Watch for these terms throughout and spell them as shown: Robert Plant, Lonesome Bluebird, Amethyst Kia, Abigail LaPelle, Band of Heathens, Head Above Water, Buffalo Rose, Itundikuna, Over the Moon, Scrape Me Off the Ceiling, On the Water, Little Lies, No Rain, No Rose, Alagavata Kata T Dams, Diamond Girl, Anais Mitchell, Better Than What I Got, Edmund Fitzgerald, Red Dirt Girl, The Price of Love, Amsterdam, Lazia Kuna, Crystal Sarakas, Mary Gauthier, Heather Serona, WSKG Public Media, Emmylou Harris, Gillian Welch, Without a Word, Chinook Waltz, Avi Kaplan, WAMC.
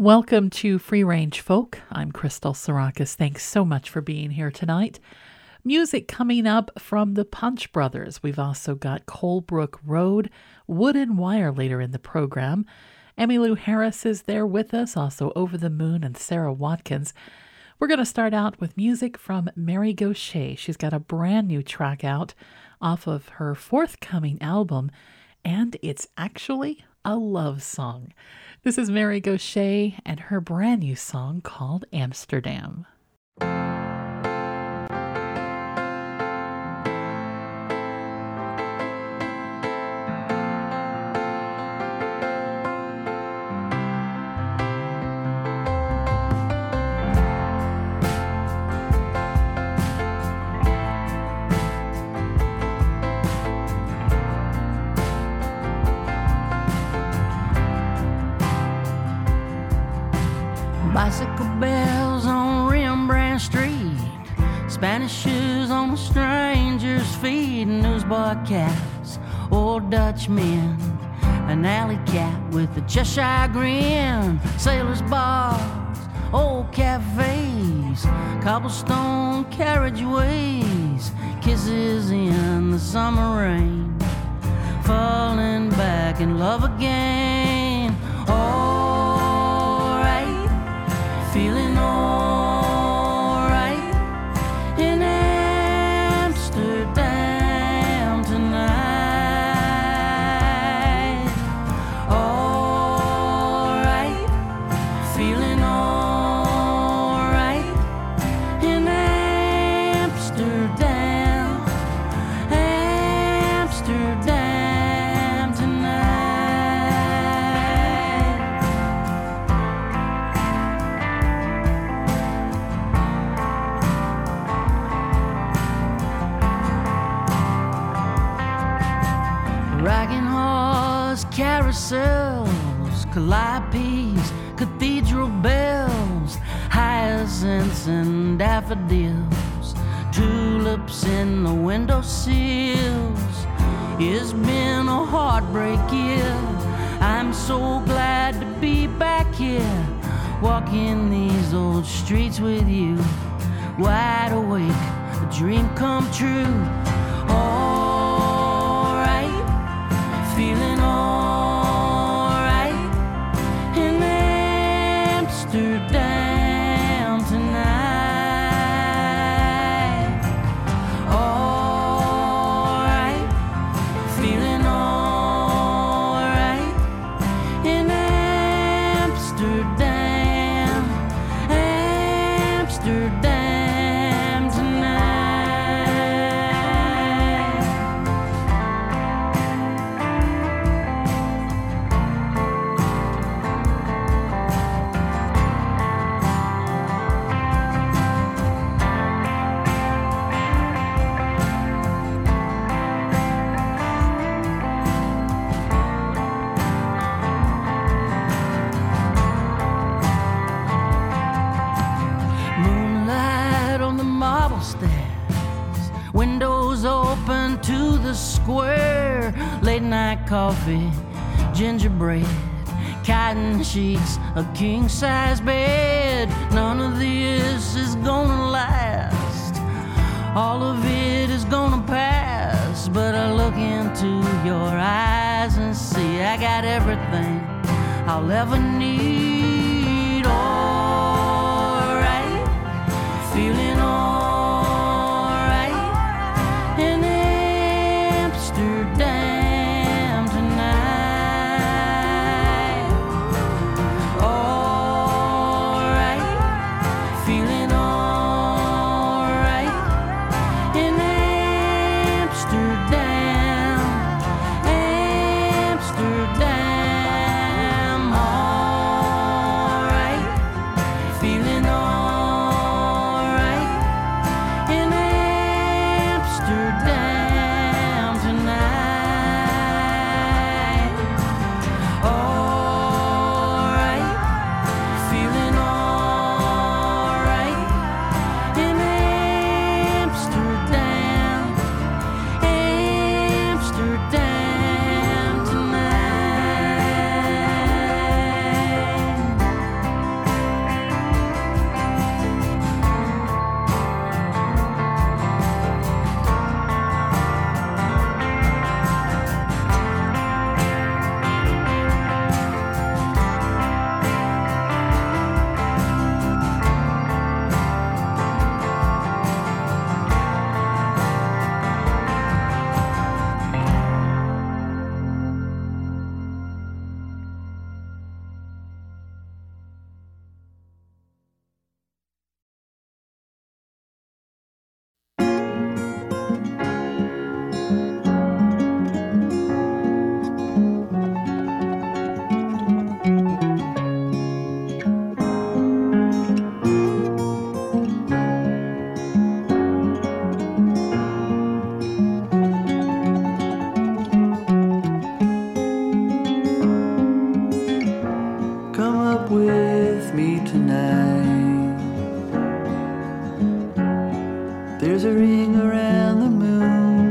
Welcome to Free Range Folk. I'm Crystal Sarakas. Thanks so much for being here tonight. Music coming up from the Punch Brothers. We've also got Colebrook Road, Wood and Wire later in the program. Emmylou Harris is there with us, also Over the Moon and Sarah Watkins. We're going to start out with music from Mary Gauthier. She's got a brand new track out off of her forthcoming album, and it's actually a love song. This is Mary Gauthier and her brand new song called Amsterdam. Bicycle bells on Rembrandt Street, Spanish shoes on a stranger's feet, newsboy caps, old Dutchmen, an alley cat with a Cheshire grin, sailors' bars, old cafes, cobblestone carriageways, kisses in the summer rain, falling back in love again. Oh, feeling alright in Amsterdam tonight. Alright, feeling alright in Amsterdam, Amsterdam tonight. Carousels, calipes, cathedral bells, hyacinths and daffodils, tulips in the windowsills. It's been a heartbreak year. I'm so glad to be back here, walking these old streets with you, wide awake, a dream come true. All right, feeling all down tonight. All right, feeling all right in Amsterdam, Amsterdam tonight. Square, late night coffee, gingerbread, cotton sheets, a king-size bed. None of this is gonna last, all of it is gonna pass, but I look into your eyes and see I got everything I'll ever need. All right, feeling all Amsterdam, Amsterdam, all with me tonight. There's a ring around the moon.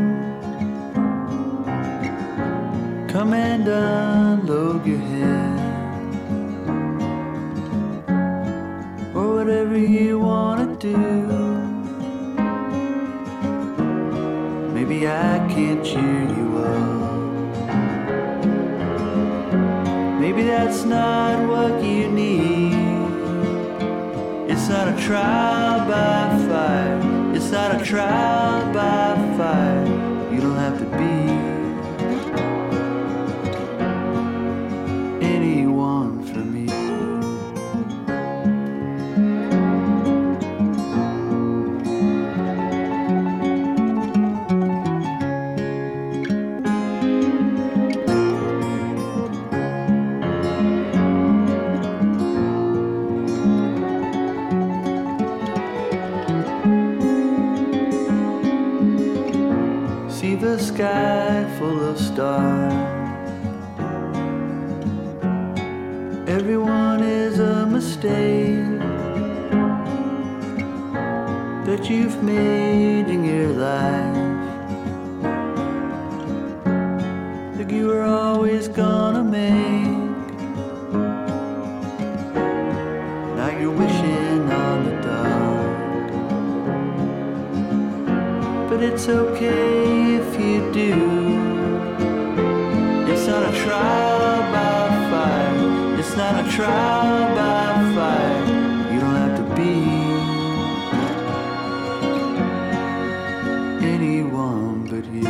Come and unload your head, or whatever you wanna do. Maybe I can't cheer you up. Maybe that's not what you need. It's not a trial by fire. It's not a trial by fire. You don't have to be anyone for me. The sky full of stars. Everyone is a mistake that you've made in your life, that you were always gonna make. Now you're wishing on the dark, but it's okay. You do. It's not a trial by fire. It's not a trial by fire. You don't have to be anyone but you.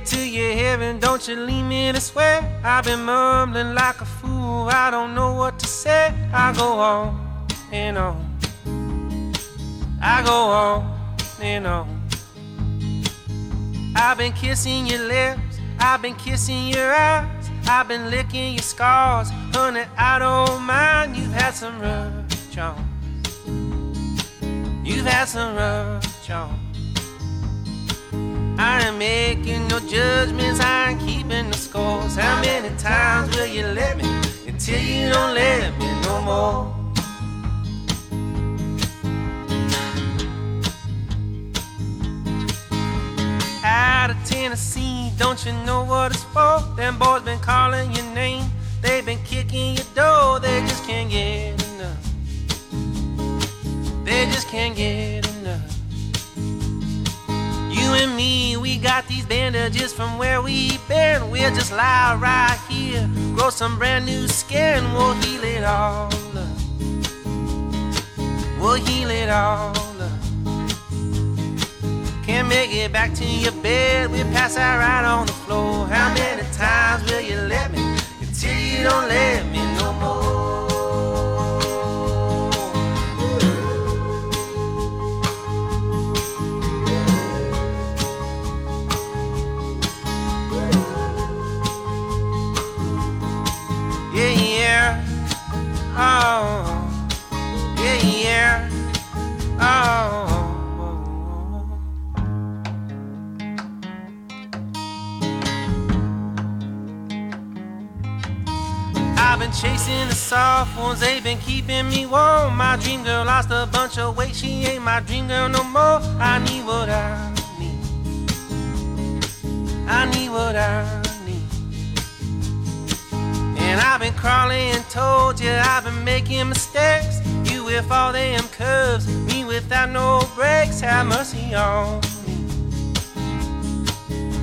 get to your heaven, don't you leave me to swear. I've been mumbling like a fool, I don't know what to say. I go on and on, I go on and on. I've been kissing your lips, I've been kissing your eyes, I've been licking your scars, honey, I don't mind. You've had some rough jones, you've had some rough jones. I ain't making no judgments, I ain't keeping no scores. How many times will you let me until you don't let me no more? Out of Tennessee, don't you know what it's for? Them boys been calling your name, they've been kicking your door, they just can't get enough, they just can't get enough. You and me, we got these bandages from where we been. We'll just lie right here, grow some brand new skin. We'll heal it all up, we'll heal it all up. Can't make it back to your bed, we'll pass out right on the floor. How many times will you let me until you don't let me no more? Oh, yeah, yeah, oh. I've been chasing the soft ones, they've been keeping me warm. My dream girl lost a bunch of weight, she ain't my dream girl no more. I need what I need, I need what I need. And I've been crawling and told you I've been making mistakes. You with all them curves, me without no breaks. Have mercy on me,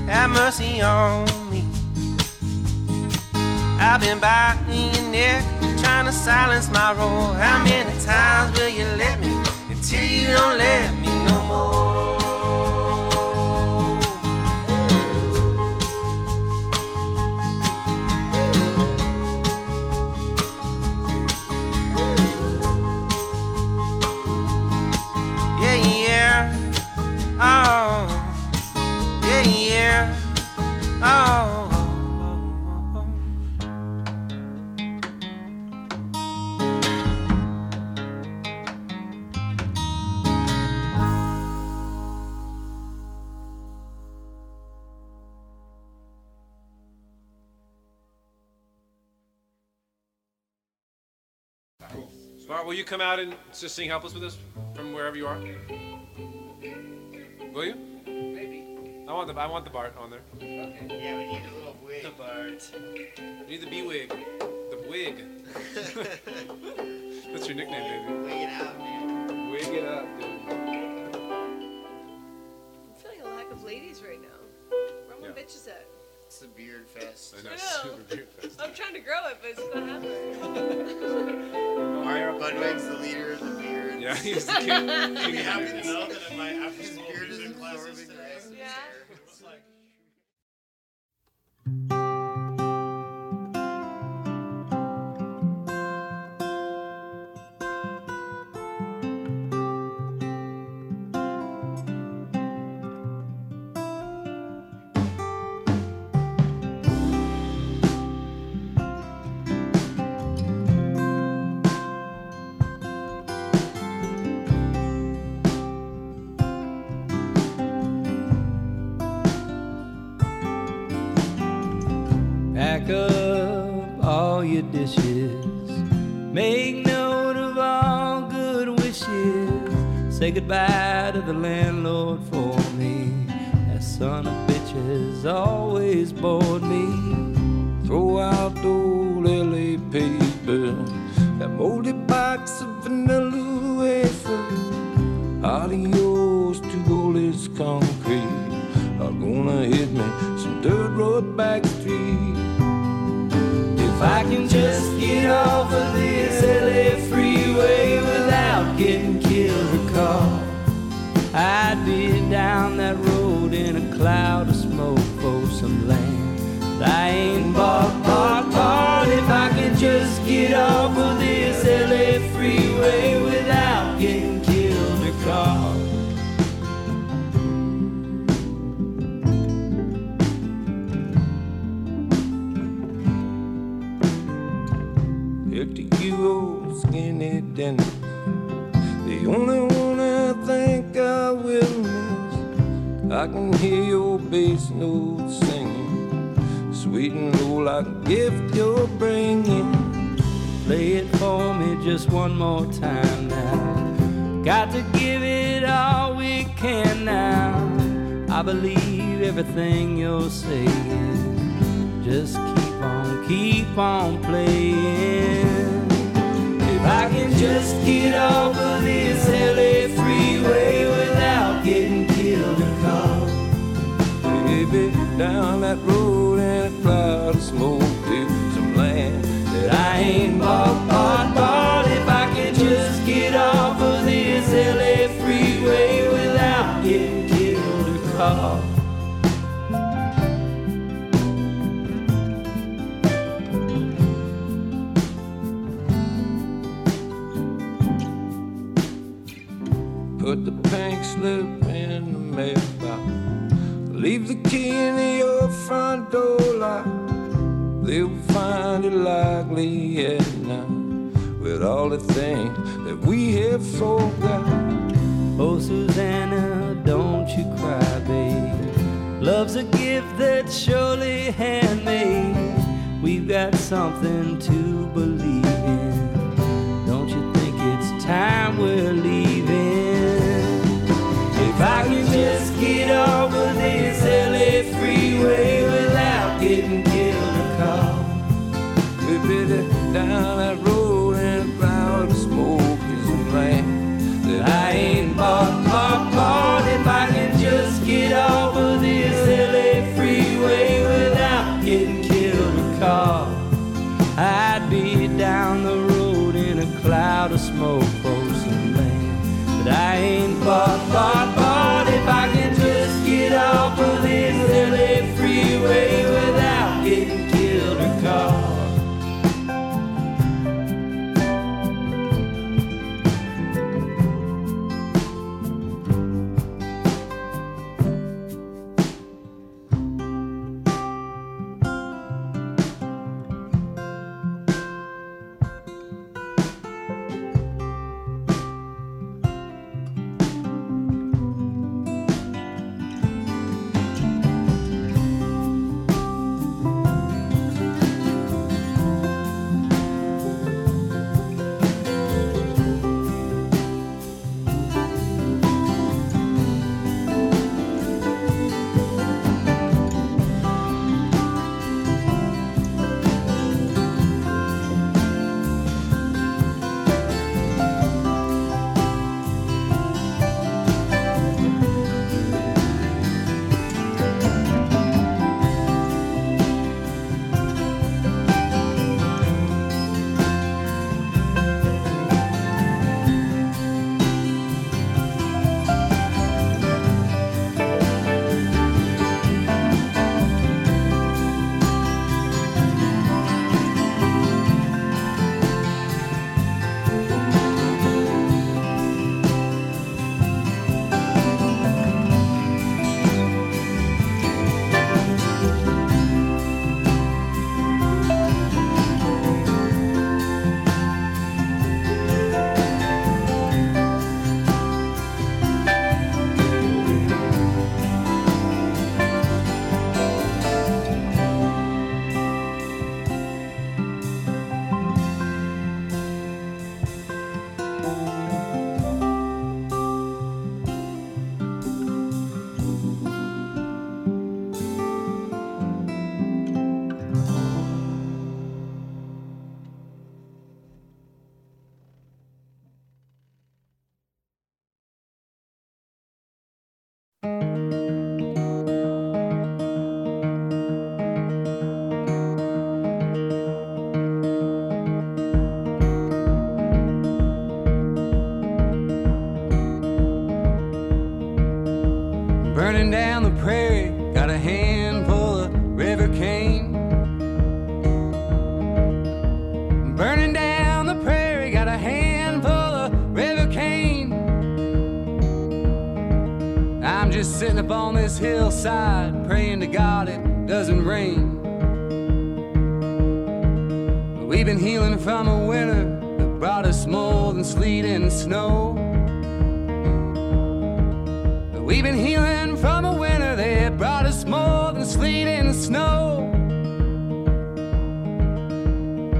have mercy on me. I've been biting your neck, trying to silence my roar. How many times will you let me until you don't let me no more? Oh, yeah, yeah, oh. Smart, will you come out and just sing Helpless with us from wherever you are? Will you? Maybe. I want the Bart on there. Okay. Yeah, we need a little wig. The Bart. We need the B wig. The wig. That's your nickname, baby. Wig it up, man. Wig it up, dude. I'm feeling a lack of ladies right now. Where are my bitches at? It's the beard fest. I know. Super beard fest. I'm trying to grow it, but it's not happening. Well, Budwig's the leader of the beard. Yeah, he's the king. I'd be happy to know that in my after school music classes today. Yeah. It's like... up all your dishes, make note of all good wishes, say goodbye to the landlord for me, that son of bitch has always bored me, throw out the old LA paper, that moldy box of vanilla wafer, adios to all this concrete, are gonna hit me some dirt road back street. If I can just get off of this LA freeway without getting killed or caught, I'd be down that road in a cloud of smoke, folks. Look to you, old skinny Dennis, the only one I think I will miss. I can hear your bass notes singing, sweet and low like a gift you're bringing. Play it for me just one more time now. Got to give it all we can now. I believe everything you're saying. Just keep on playing. If I can just get over this LA freeway without getting killed or caught. Baby, down that road in a cloud of smoke to some land that I ain't bought. If I can just get off of this LA freeway without getting killed or caught. Put the pink slip in the mailbox. Leave the key in your front door lock. They'll find it likely at night with all the things that we have forgot. Oh, Susanna, don't you cry, babe. Love's a gift that's surely handmade. We've got something to believe in. Don't you think it's time we're leaving? If I can just get over this LA freeway without getting killed or caught. Baby, down that road in a cloud of smoke is a land that I ain't bought. If I can just get over this LA freeway without getting killed or caught, I'd be down the road in a cloud of smoke for some land that I ain't bought. If I can just get off of this LA freeway without getting killed or We've been healing from a winter that brought us mold and sleet and snow. We've been healing from a winter that brought us mold and sleet and snow.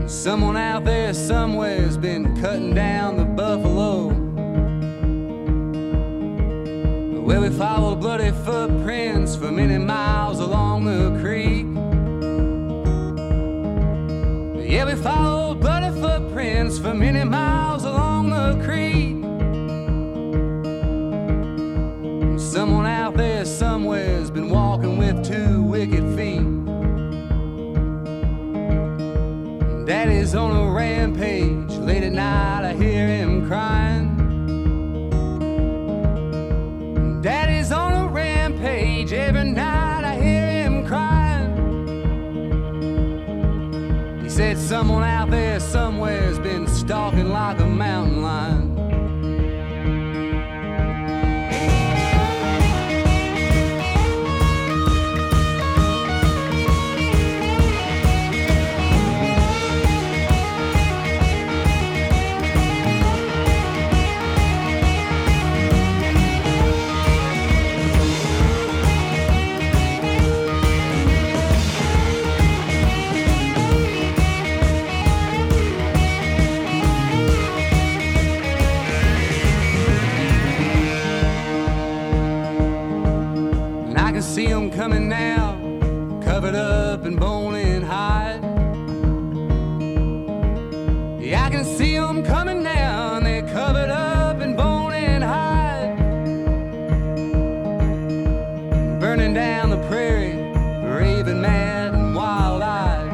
Someone out there somewhere's been cutting down the buffalo. Where we follow bloody footprints for many miles along the creek. Yeah, we followed bloody footprints for many miles along the creek. Someone out there somewhere's been walking with two wicked feet. Daddy's on a rampage, late at night I hear him crying. Daddy's on a rampage, every night I hear him crying. Said someone out there somewhere's been stalking like a mountain lion. See them coming now, covered up in bone and hide. Yeah, I can see them coming now, and they're covered up in bone and hide. Burning down the prairie, raving mad and wild-eyed.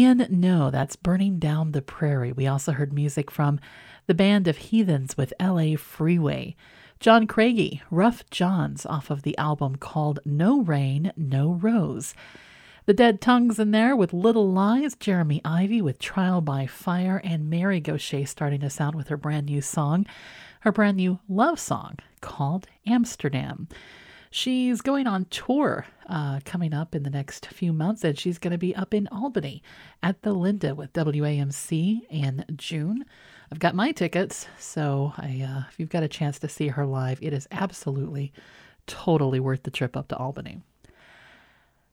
And no, that's Burning Down the Prairie. We also heard music from the Band of Heathens with L.A. Freeway. John Craigie, Rough Johns, off of the album called No Rain, No Rose. The Dead Tongues in there with Little Lies, Jeremy Ivy with Trial by Fire, and Mary Gauthier starting us out with her brand new song, her brand new love song called Amsterdam. She's going on tour coming up in the next few months, and she's going to be up in Albany at the Linda with WAMC in June. I've got my tickets, so if you've got a chance to see her live, it is absolutely, totally worth the trip up to Albany.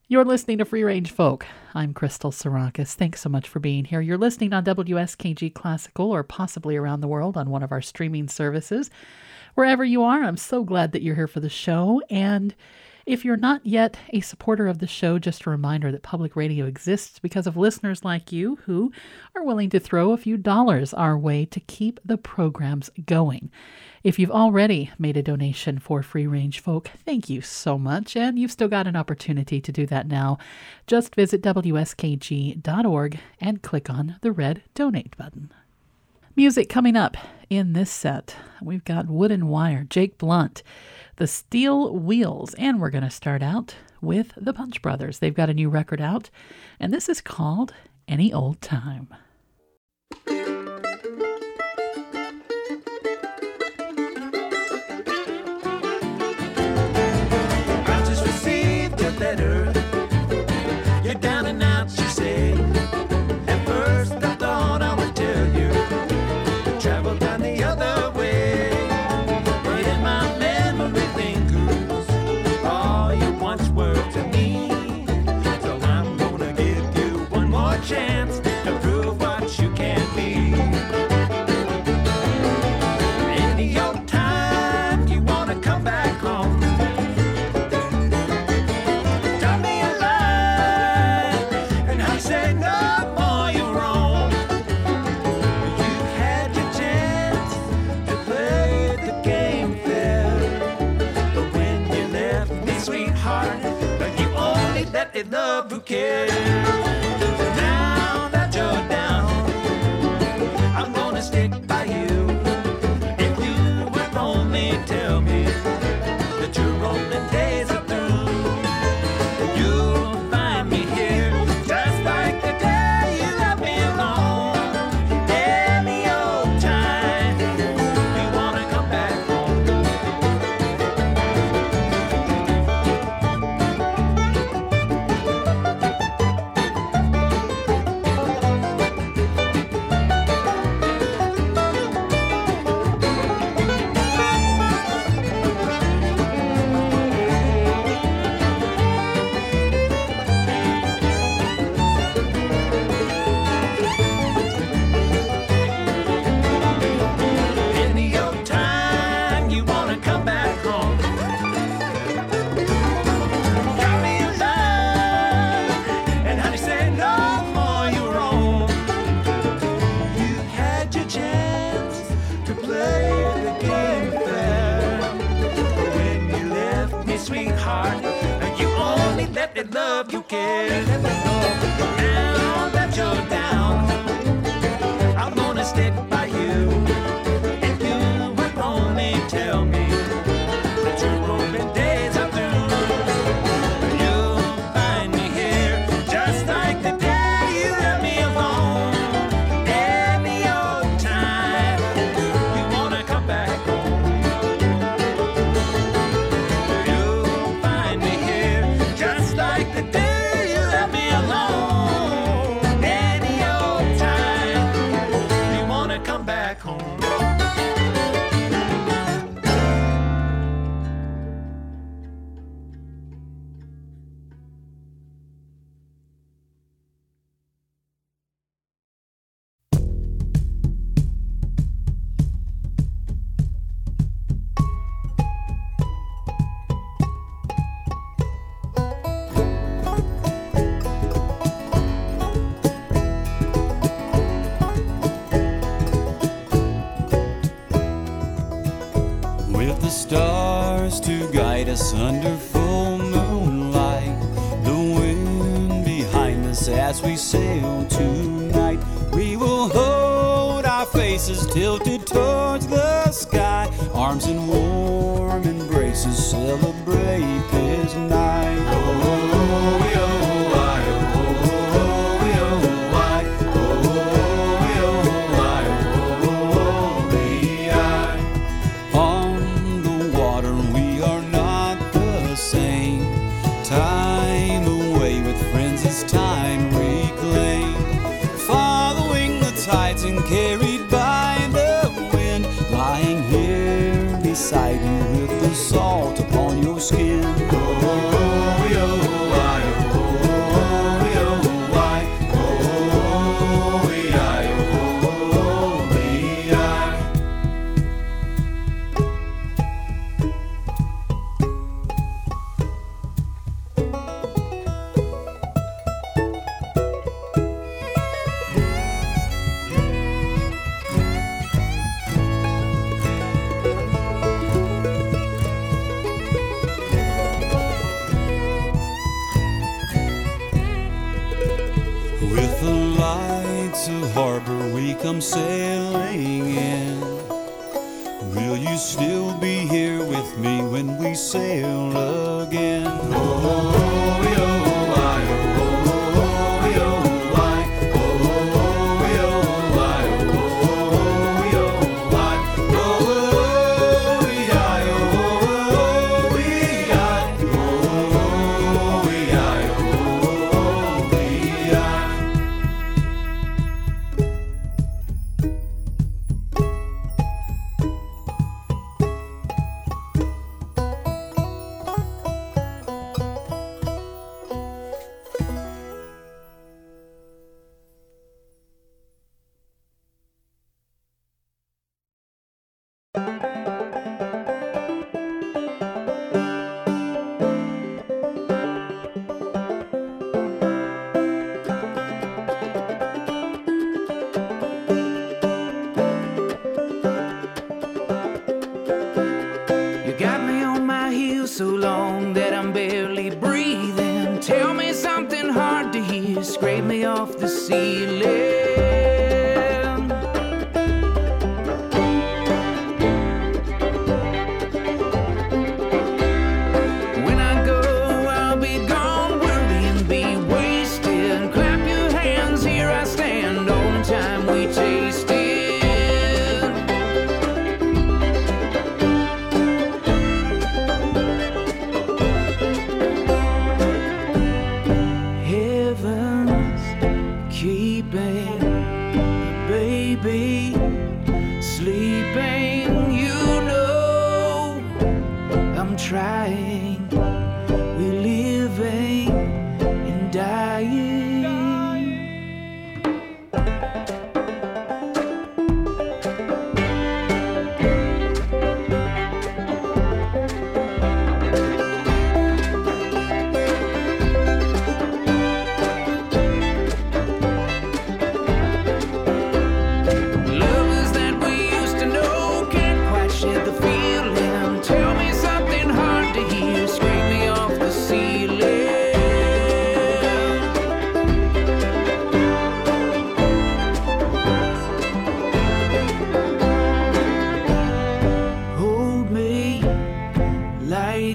You're listening to Free Range Folk. I'm Crystal Sarakas. Thanks so much for being here. You're listening on WSKG Classical or possibly around the world on one of our streaming services. Wherever you are, I'm so glad that you're here for the show. And if you're not yet a supporter of the show, just a reminder that public radio exists because of listeners like you who are willing to throw a few dollars our way to keep the programs going. If you've already made a donation for Free Range Folk, thank you so much. And you've still got an opportunity to do that now. Just visit WSKG.org and click on the red donate button. Music coming up in this set. We've got Wood and Wire, Jake Blunt, the Steel Wheels, and we're going to start out with the Punch Brothers. They've got a new record out, and this is called Any Old Time. I just received your letter. You're down and out, she said. At first I thought I would tell you. Traveled down the other way, but in my memory lingers all your once were to me. So I'm gonna give you one more chance to prove what you can be. Any old time you wanna come back home, drop me a line, and I say no more you're wrong. That is love who cares. Now that you're down, I'm gonna stick by you. If you would only tell me that you're on the day. up, you can never know. Now that you're down, I'm gonna stick by you. And you will only tell me that your open days are through. You'll find me here, just like the day you left me alone. Any old time, you wanna come back home. Stars to guide us under full moonlight, the wind behind us as we sail tonight. We will hold our faces tilted towards the sky, arms in warm embraces celebrate this night. Oh, yeah. Carried by the wind, lying here beside you with the salt upon your skin. Oh, yo. Come sailing in. Will you still be here with me when we sail again? Oh, we oh.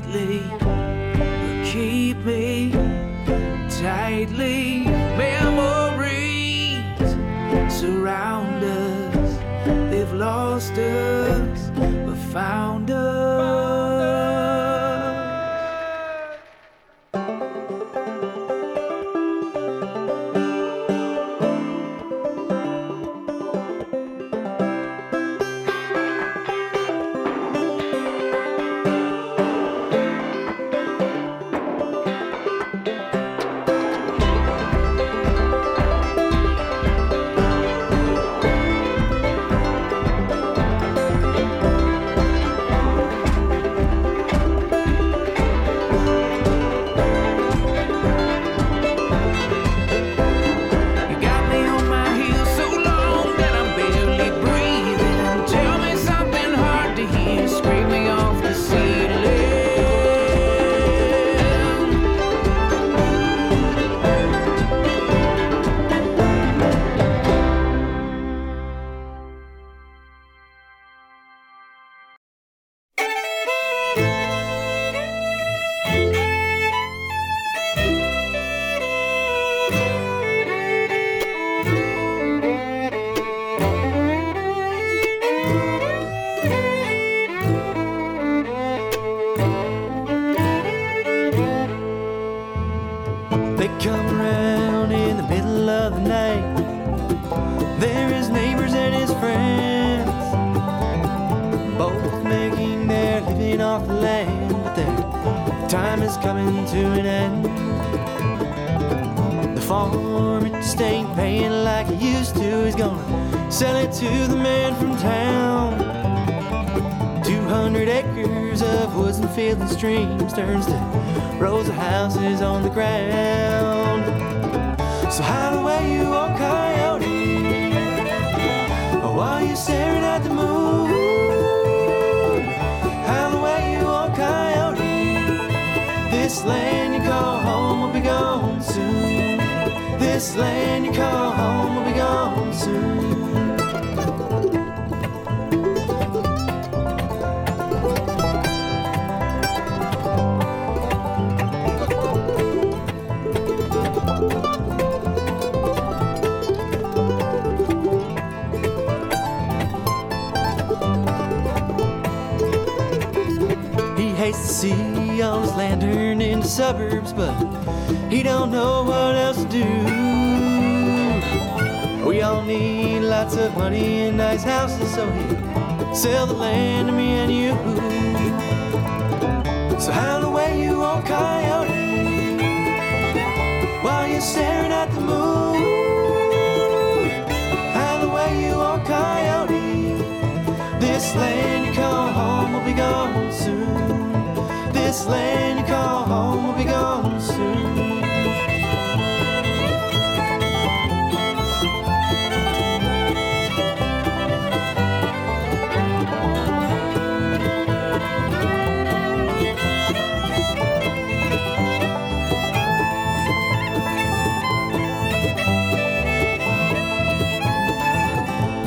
lately, but keep me tightly. Memories surround us. They've lost us, but found us. Turns to rows of houses on the ground. So hide away, you old coyote. Oh, are you staring at the moon? Hide away, you old coyote. This land you call home will be gone soon. This land you call home will be gone soon. See all his land turned into suburbs, but he don't know what else to do. We all need lots of money and nice houses, so he sell the land to me and you. So howl away, you old coyote, while you're staring at the moon. Howl away, you old coyote. This land you call home will be gone soon. This land you call home will be gone soon.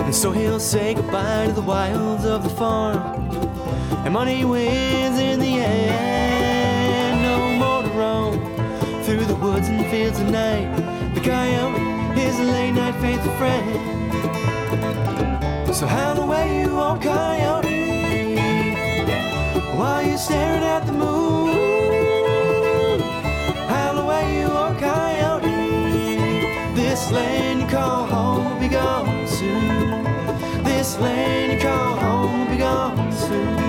And so he'll say goodbye to the wilds of the farm, and money wins in the end. No more to roam through the woods and fields at night. The coyote is a late night faithful friend. So howl away, you old coyote, while you're staring at the moon. Howl away, you old coyote. This land you call home will be gone soon. This land you call home will be gone soon.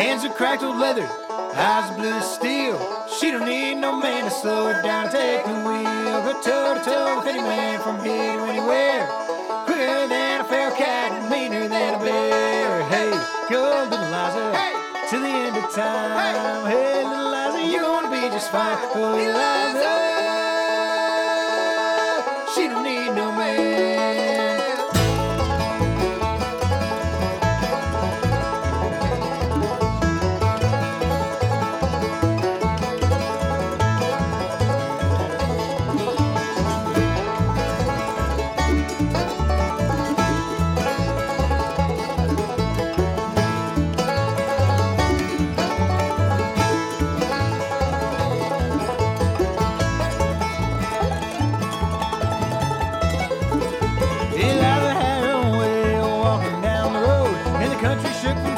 Hands are cracked with leather, eyes blue as steel. She don't need no man to slow her down, take the wheel. Go toe to toe with any man from here to anywhere. Quicker than a feral cat and meaner than a bear. Hey, go Little Liza, hey, till the end of time. Hey, hey Little Liza, you're gonna be just fine. Oh, Little Liza, she don't need no man.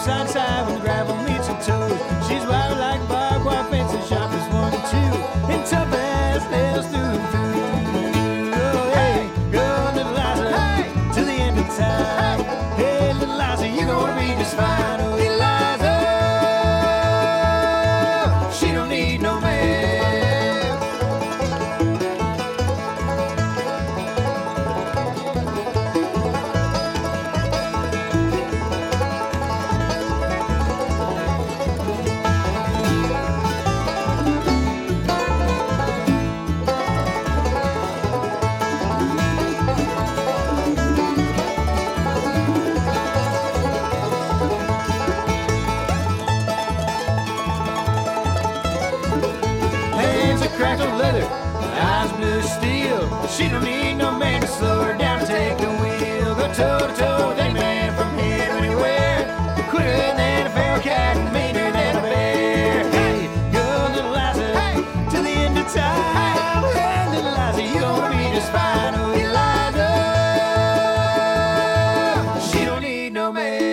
Side to side when gravel meets her toes. She's wired like barbed wire fences, sharp as one and two, and tough as nails through and through. Oh, hey, go Little Liza, hey, to the end of time. Hey, hey Little Liza, you're gonna be just fine. Oh, Little Liza, she don't need no man. She don't need no man to slow her down, take the wheel. Go toe to toe with any man from here to anywhere. Quicker than a feral cat and meaner than a bear. Hey, go Little Liza, hey, to the end of time. Hey, hey Little Liza, you're gonna be just fine. Oh, Little Liza, she don't need no man.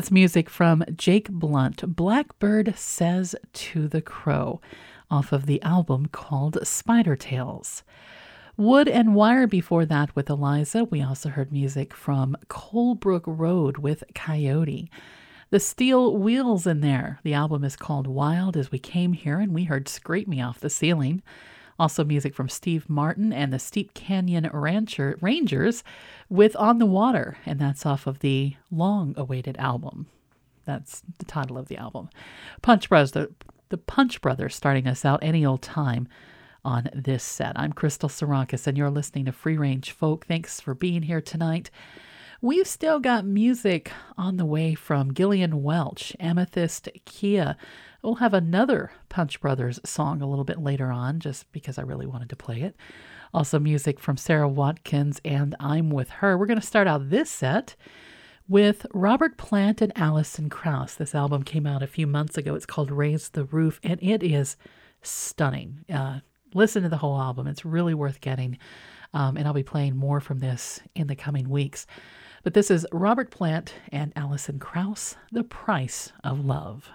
That's music from Jake Blunt, Blackbird Says to the Crow, off of the album called Spider Tales. Wood and Wire before that with Eliza. We also heard music from Colebrook Road with Coyote. The Steel Wheels in there. The album is called Wild As We Came Here, and we heard Scrape Me Off the Ceiling. Also music from Steve Martin and the Steep Canyon Rangers with On the Water, and that's off of the long-awaited album. That's the title of the album. Punch Brothers, the Punch Brothers starting us out, Any Old Time, on this set. I'm Crystal Sarakas, and you're listening to Free Range Folk. Thanks for being here tonight. We've still got music on the way from Gillian Welch, Amethyst Kia. We'll have another Punch Brothers song a little bit later on, just because I really wanted to play it. Also music from Sarah Watkins and I'm With Her. We're going to start out this set with Robert Plant and Alison Krauss. This album came out a few months ago. It's called Raise the Roof, and it is stunning. Listen to the whole album. It's really worth getting, and I'll be playing more from this in the coming weeks. But this is Robert Plant and Alison Krauss, The Price of Love.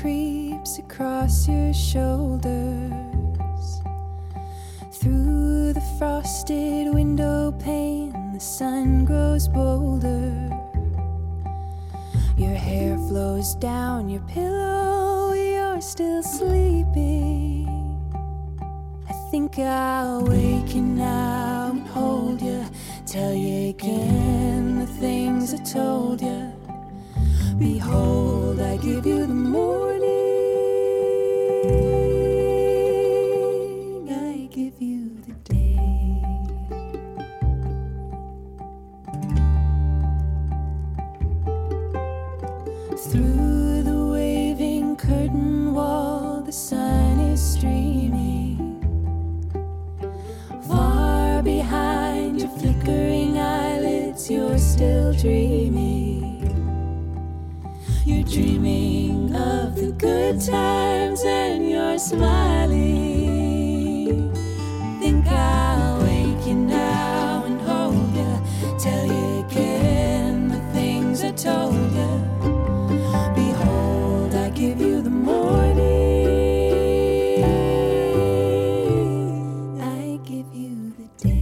creeps across your shoulders. Through the frosted window pane, the sun grows bolder. Your hair flows down your pillow, you're still sleeping. I think I'll waken now and hold you, tell you again the things I told you. Behold, I give you the morning, I give you the day. Through the waving curtain wall, the sun is streaming. Far behind your flickering eyelids, you're still dreaming. You're dreaming of the good times and you're smiling. Think I'll wake you now and hold you, tell you again the things I told you. Behold, I give you the morning, I give you the day.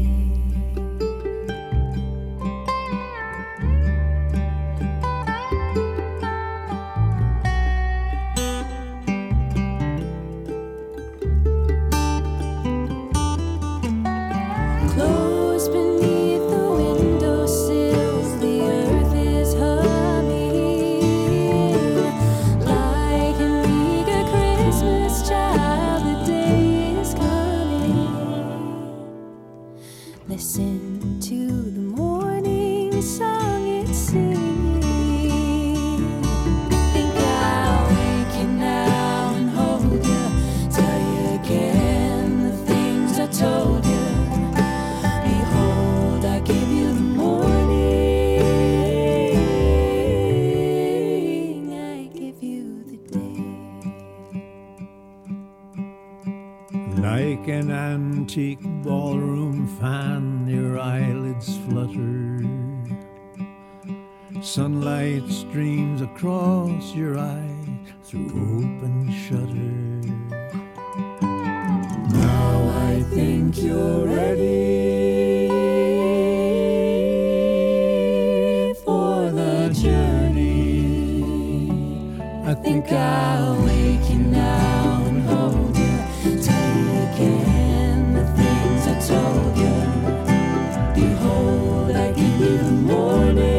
An antique ballroom fan, your eyelids flutter. Sunlight streams across your eyes through open shutter. Now I think you're ready for the journey. I think I'll wake you now and hold you tight. Again, the things I told you. Behold, I give you the morning.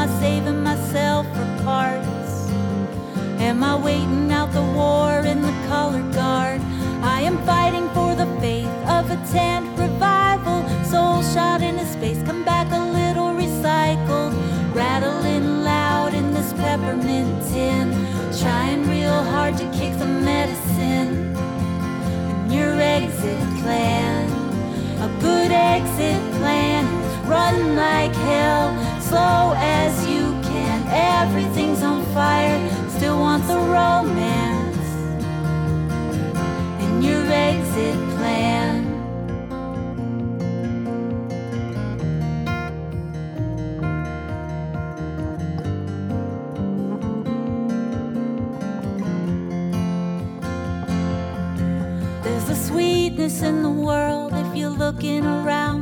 Am I saving myself for parts? Am I waiting out the war in the color guard? I am fighting for the faith of a tent revival. Soul shot into space, come back a little recycled. Rattling loud in this peppermint tin. Trying real hard to kick the medicine. And your exit plan, a good exit plan. Run like hell, slow as you can. Everything's on fire, still want the romance. And your exit plan. There's a sweetness in the world if you're looking around.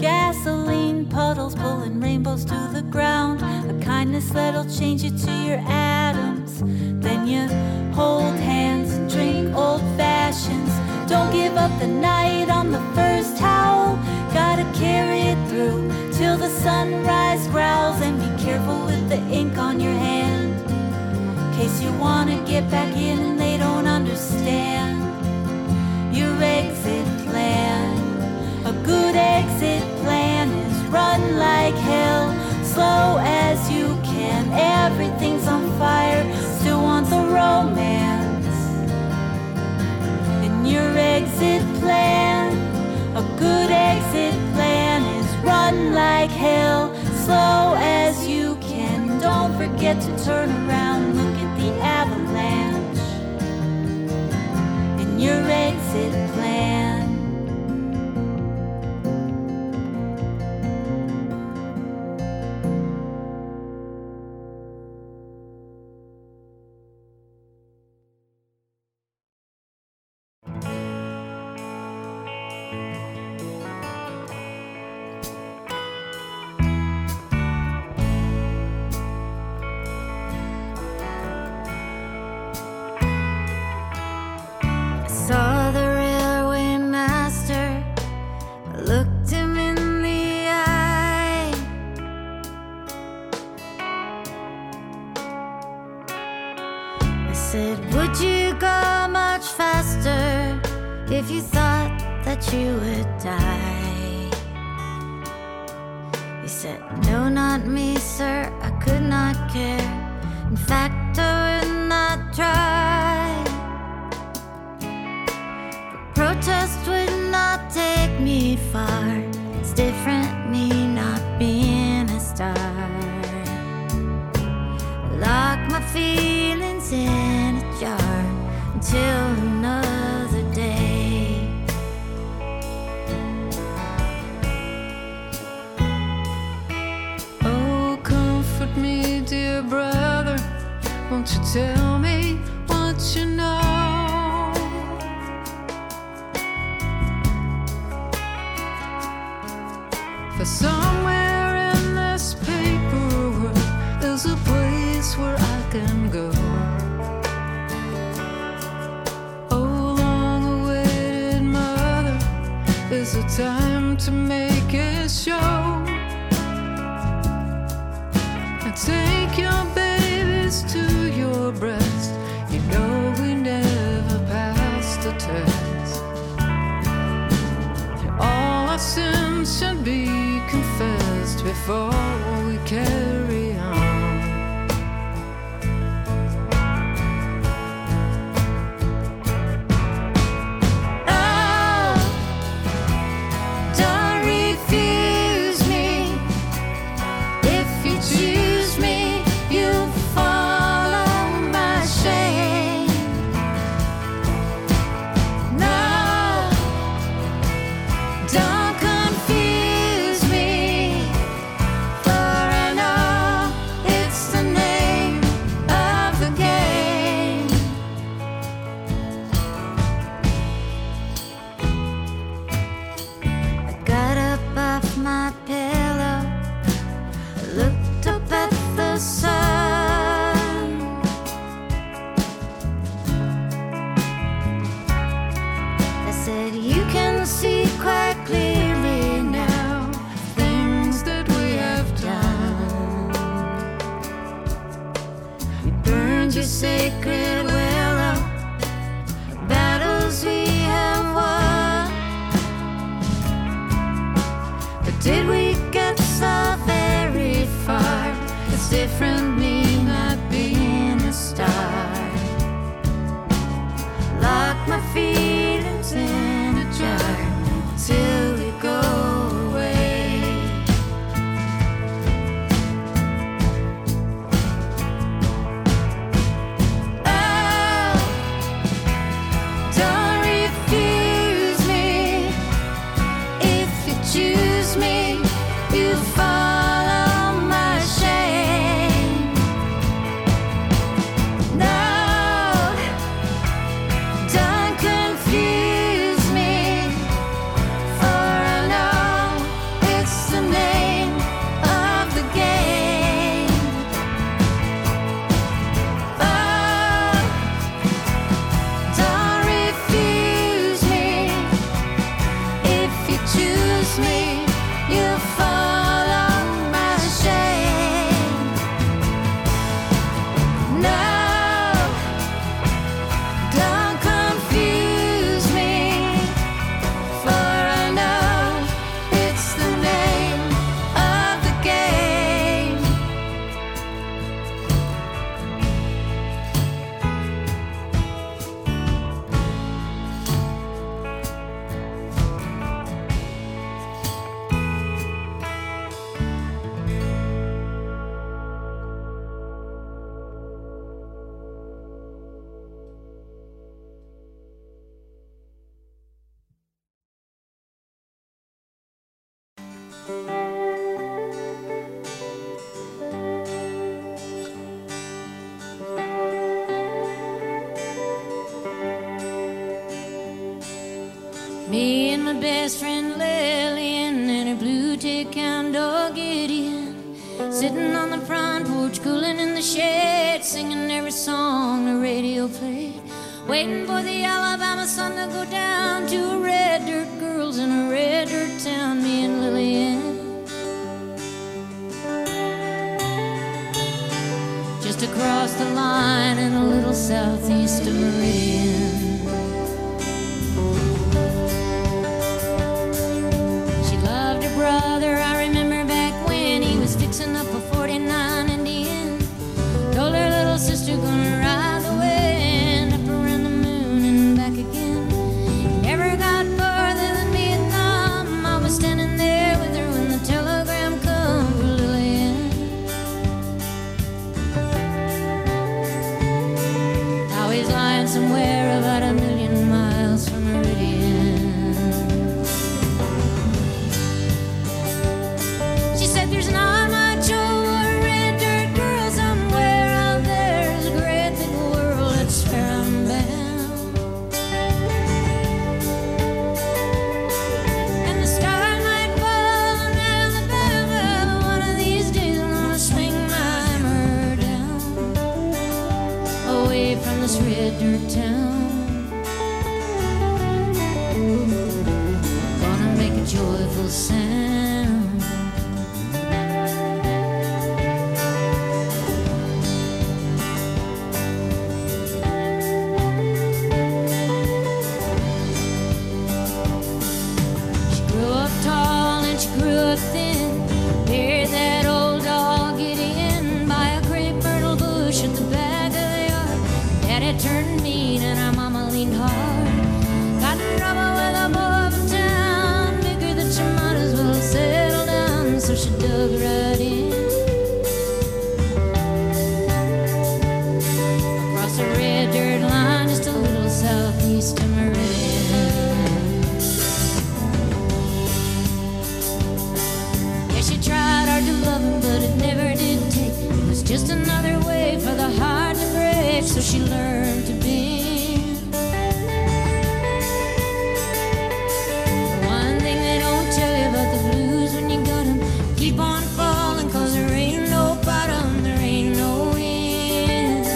Gasoline puddles pulling rainbows to the ground. A kindness that'll change you to your atoms. Then you hold hands and drink old fashions. Don't give up the night on the first howl. Gotta carry it through till the sunrise growls. And be careful with the ink on your hand, in case you wanna get back in and they don't understand. Your exit plan, a good exit plan is run like hell, slow as you can. Everything's on fire, still want the romance. And your exit plan, a good exit plan is run like hell, slow as you can. Don't forget to turn around, look at the avalanche. And your exit plan. If you thought that you would die, he said, no, not me, sir, I could not care. In fact, I would not try. But protest would not take me far. It's different, me not being a star. Lock my feelings in a jar until another day. Me, dear brother, won't you tell me what you know? For somewhere in this paper world, there's a place where I can go. Oh, long-awaited mother, there's a time to make it show. Take your babies to your breast. You know we never passed the test. All our sins should be confessed before we carry on. Oh, don't refuse me if you choose. Clearly now, things that we have done. sacred where our battles we have won. But did we get so very far? It's different me not being a star. Lock my feelings in a jar till you go away. Oh, don't refuse me. If you choose me, you follow my shame. No, don't confuse me, for I know it's the name of the game. Oh, don't refuse me. If you choose me, you follow my shame. No, don't confuse me, for I know it's the name of the game. Me and my best friend Lillian and her blue tick hound dog Gideon, sitting on the front porch, cooling in the shade, singing every song the radio played, waiting for the Alabama sun to go down to a red dirt girls in a red dirt town. Me and Lillian, just across the line and a little southeast of Meridian. Loved her brother, I remember back when he was fixing up a 49 Indian. Told her little sister gonna ride the wind up around the moon and back again. He never got farther than Vietnam. I was standing there with her when the telegram come for Lillian. Now he's lying somewhere about a million miles from Meridian. There's an odd macho or a red dirt girl somewhere out there. There's a great big world, that's where I'm bound. And the star might fall on Alabama, but one of these days I'm gonna swing my hammer down, away from this red dirt town. Gonna make a joyful sound. Turned mean and our mama leaned hard. Got in trouble with a boy from town. Figured that she might as well settle down, so she dug right in. Across the red dirt line, just a little southeast of Meridian. Yeah, she tried hard to love him, but it never did take. It was just another way for the heart to break, so she learned to be. One thing they don't tell you about the blues when you got 'em, keep on falling, cause there ain't no bottom, there ain't no end.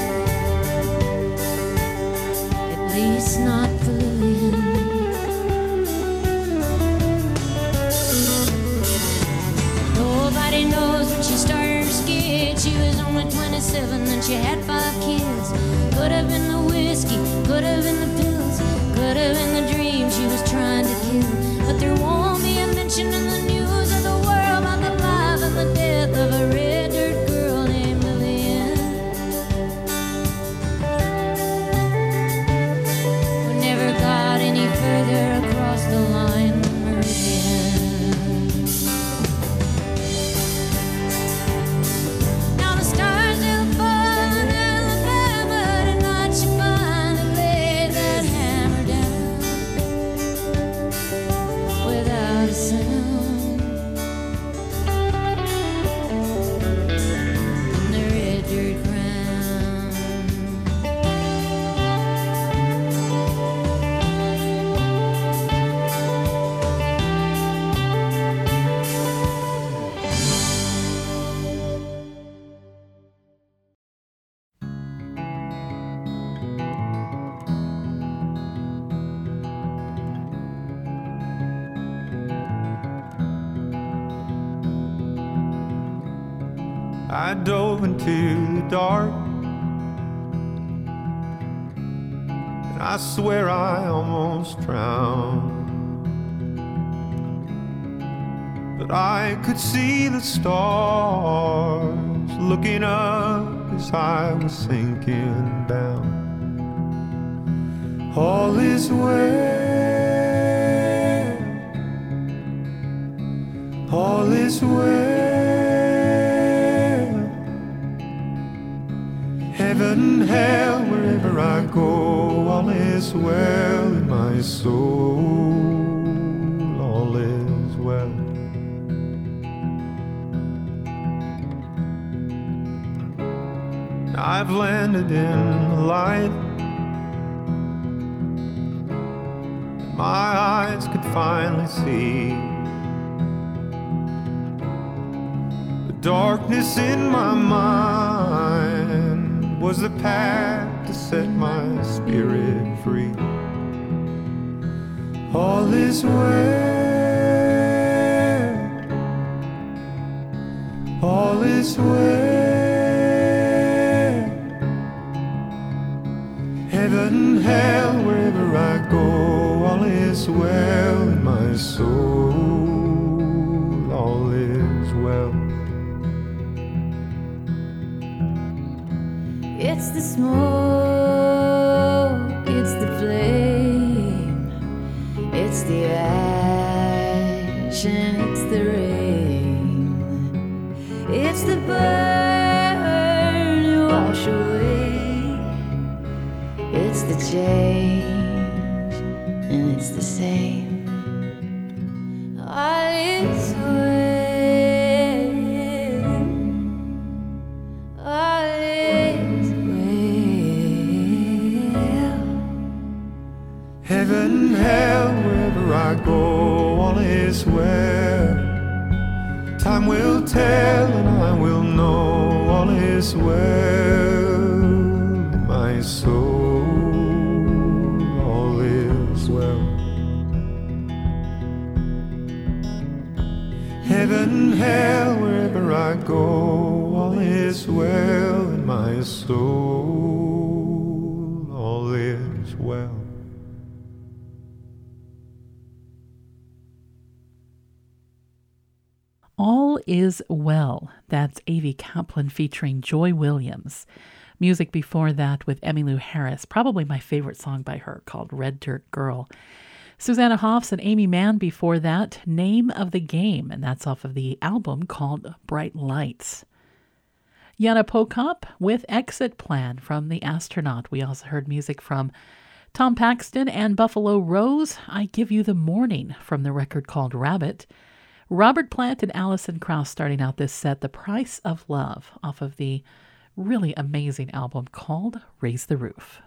At least not for Lillian. Nobody knows when she started her skit. She was only 27 and she had 5 kids. Could have been the whiskey, could have been the pills, could have been the dream she was trying to kill. But there won't be a mention in the news of the world about the life and the death of a red dirt girl named Lillian. We never got any further across the line. I dove into the dark, and I swear I almost drowned, but I could see the stars looking up as I was sinking down. All is well, all is well. Heaven, hell, wherever I go, all is well in my soul, all is well. I've landed in the light, my eyes could finally see the darkness in my mind. Was the path to set my spirit free. All is well, all is well. Heaven, hell, wherever I go, all is well in my soul, all is well. It's the smoke, it's the flame, it's the ash and it's the rain. It's the burn you wash away, it's the change and it's the same. All is well. Heaven, hell, wherever I go, all is well. Time will tell and I will know, all is well in my soul, all is well. Heaven, hell, wherever I go, all is well in my soul, all is well. All Is Well. That's Avi Kaplan featuring Joy Williams. Music before that with Emmylou Harris, probably my favorite song by her, called Red Dirt Girl. Susanna Hoffs and Amy Mann before that, Name of the Game, and that's off of the album called Bright Lights. Jana Pocop with Exit Plan from The Astronaut. We also heard music from Tom Paxton and Buffalo Rose, I Give You the Morning from the record called Rabbit. Robert Plant and Alison Krauss starting out this set, The Price of Love, off of the really amazing album called Raise the Roof.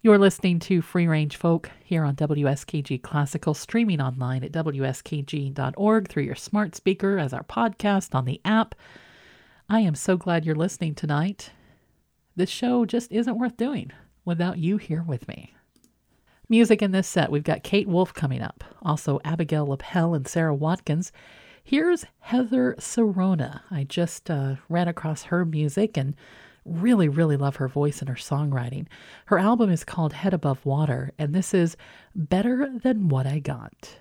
You're listening to Free Range Folk here on WSKG Classical, streaming online at WSKG.org through your smart speaker, as our podcast on the app. I am so glad you're listening tonight. This show just isn't worth doing without you here with me. Music in this set, we've got Kate Wolf coming up, also Abigail LaPelle and Sarah Watkins. Here's Heather Serona. I just ran across her music and Really, really love her voice and her songwriting. Her album is called Head Above Water, and this is Better Than What I Got.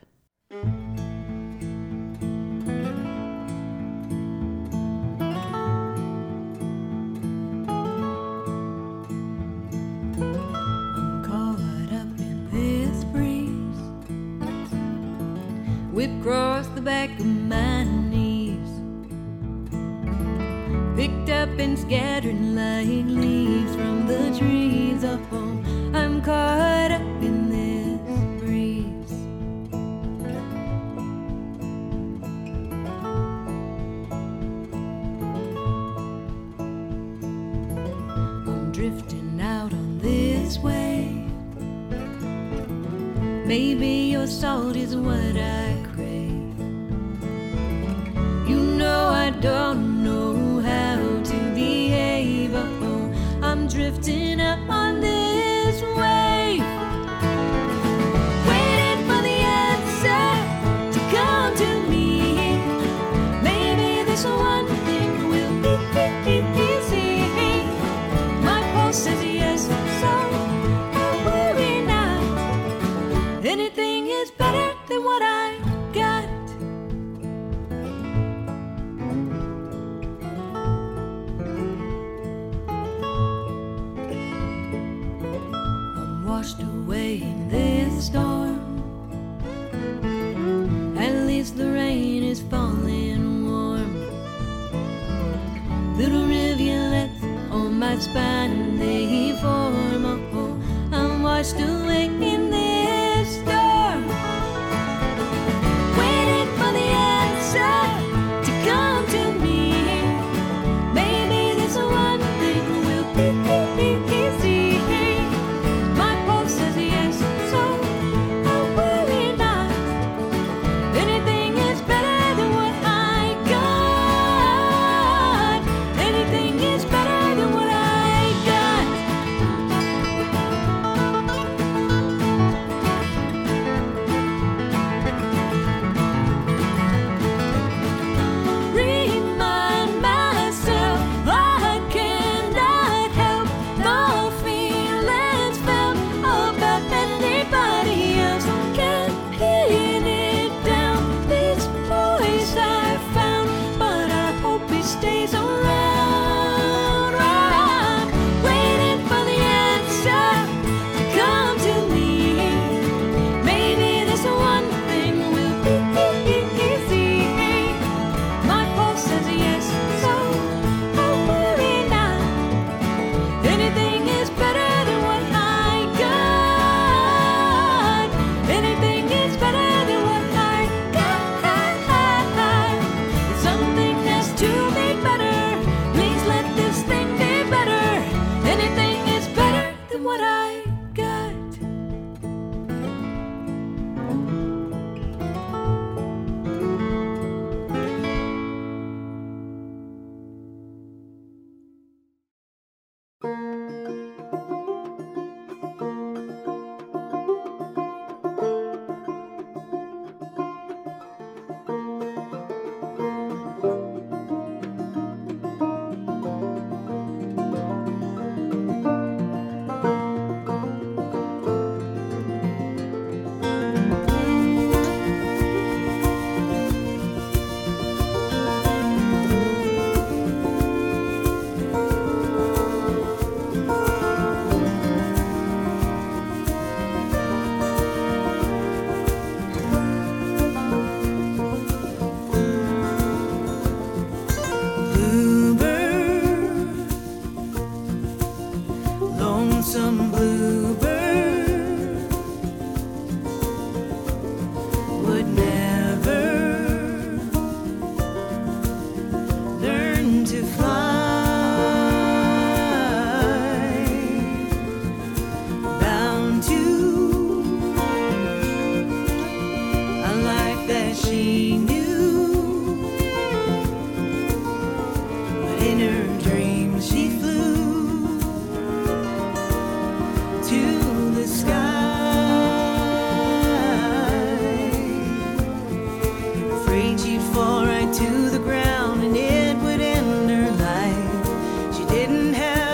Whip across the back of my knees, picked up and scattered like leaves from the trees up on. I'm caught up in this breeze. I'm drifting out on this wave. Maybe your salt is what I crave. You know I don't know how to behave, but oh, I'm drifting up on this wave, waiting for the answer to come to me. Maybe this one thing will be easy. My pulse says yes, so anything is better than what I got. I'm washed away in this storm. At least the rain is falling warm. Little rivulets on my spine, they form a hole. I'm washed away in this. To the ground, and it would end her life. She didn't have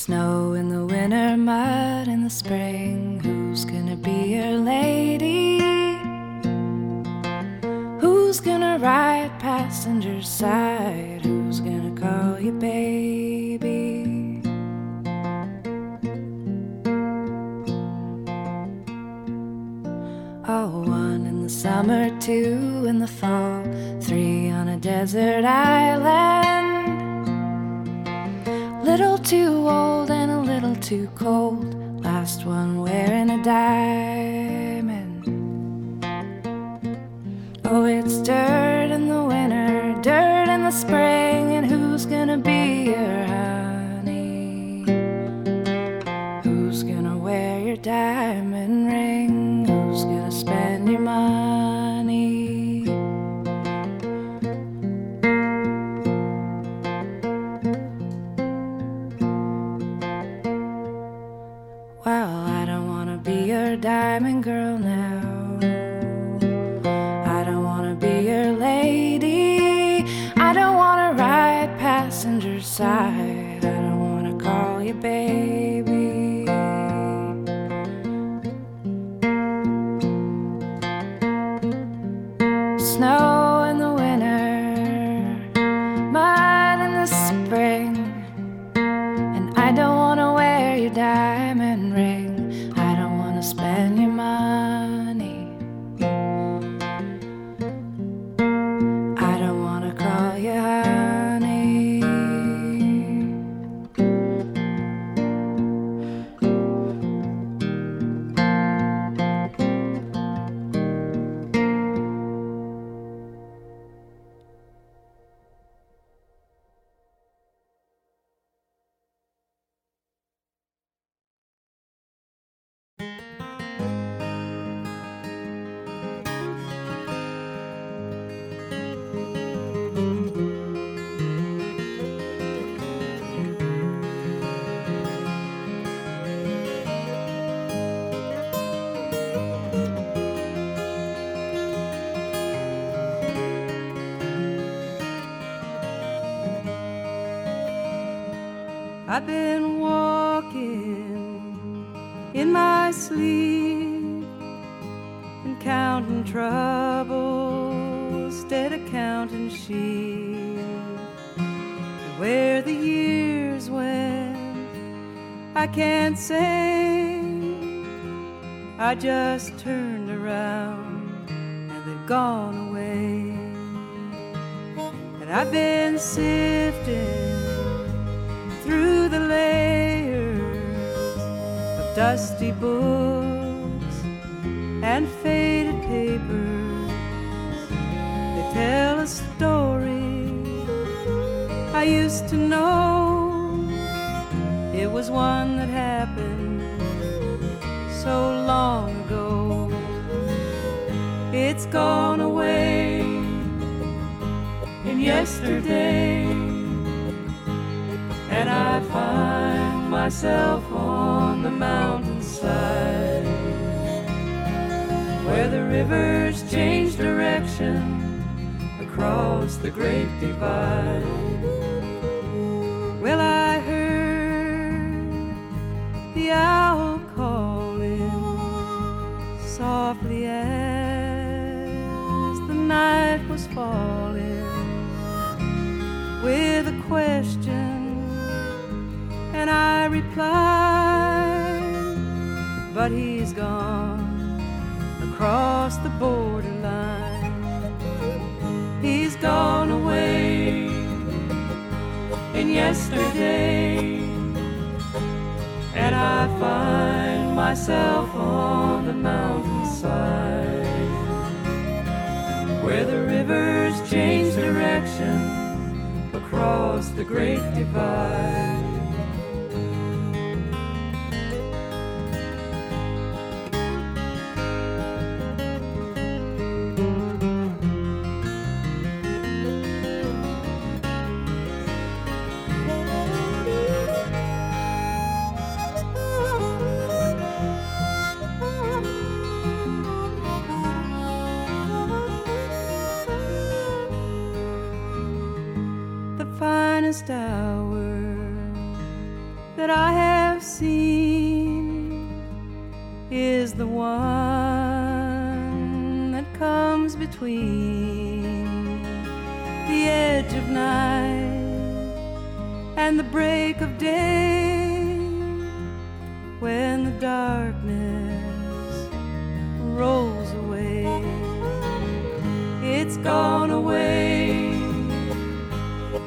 Snow in the winter, mud in the spring. Who's gonna be your lady? Who's gonna ride passenger side? Who's gonna call you baby? Oh, one in the summer, two in the fall, three on a desert island. Little too old and a little too cold. Last one wearing a diamond. Oh, it's dirt in the winter, dirt in the spring, and who's gonna be your honey? Who's gonna wear your diamond ring? Who's gonna spend your money? Diamond girl now. I don't wanna be your lady. I don't wanna ride passenger side. I don't wanna call you baby. Snow in the winter, mud in the spring, and I don't wanna wear your diamond ring. Spend your money. I don't wanna call you honey. I've been walking in my sleep and counting trouble instead of counting sheep. And where the years went, I can't say. I just turned around and they've gone away. And I've been sifting through the layers of dusty books and faded papers. They tell a story I used to know. It was one that happened so long ago. It's gone away in yesterday. And I find myself on the mountainside where the rivers change direction across the Great Divide. Well, I heard the owl calling softly as the night was falling with a question. And I replied, but he's gone across the borderline. He's gone away in yesterday. And I find myself on the mountainside where the rivers change direction across the Great Divide. that I have seen is the one that comes between the edge of night and the break of day, when the darkness rolls away. It's gone away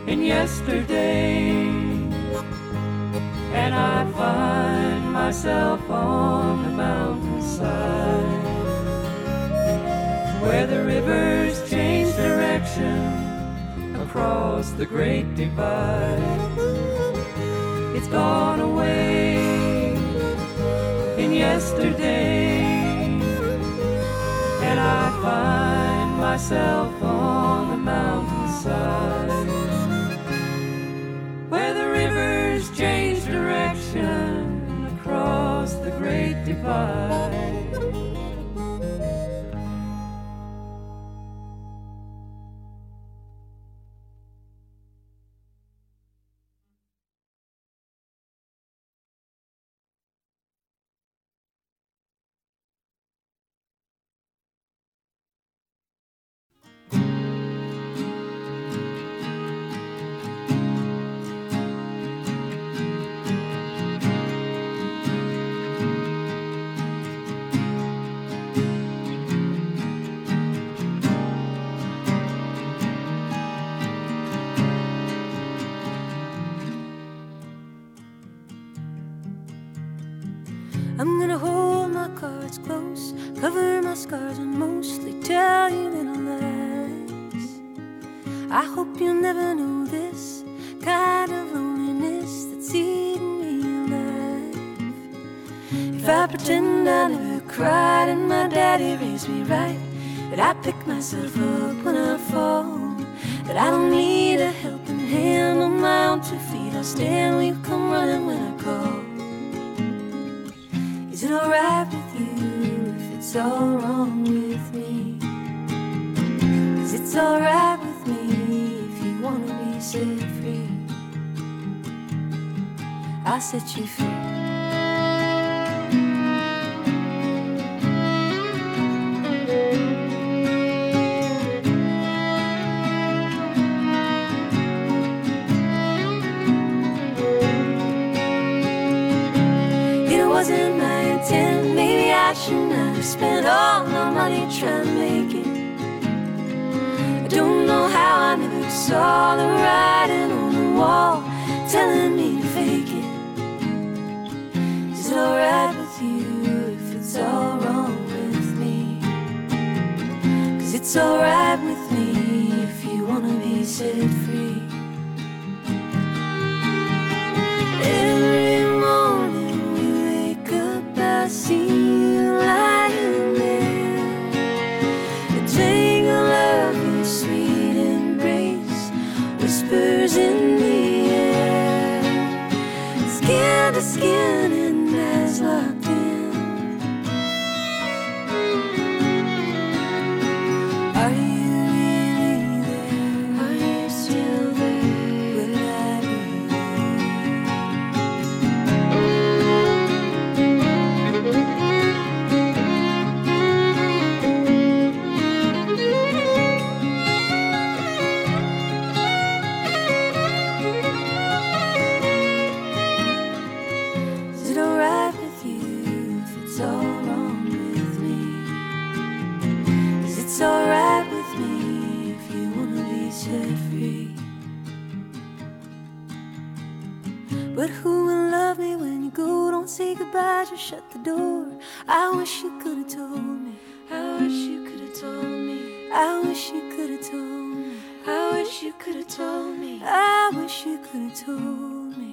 in yesterday, and I find myself on the mountainside, where the rivers change direction across the great divide. It's gone away in yesterday, and I find myself on the mountainside, where the rivers change across the great divide. Scars and mostly tell you little lies. I hope you never know this kind of loneliness that's eating me alive. If I pretend I never cried and my daddy raised me right, that I pick myself up when I fall, that I don't need a helping hand on my own two feet, I'll stand where you come running when I call. Is it alright with you? It's all wrong with me, 'cause it's all right with me if you wanna be set free. I'll set you free. Spent all my money trying to make it. I don't know how I never saw the writing on the wall telling me to fake it. Is it alright with you if it's all wrong with me? 'Cause it's alright with me if you wanna be set free. Every morning we wake up, I see in the air, skin to skin and eyes locked in. Are you really there? Are you still there? Will I shut the door? I wish you could have told me. I wish you could have told me. I wish you could have told me. I wish you could have told me. I wish you could have told me.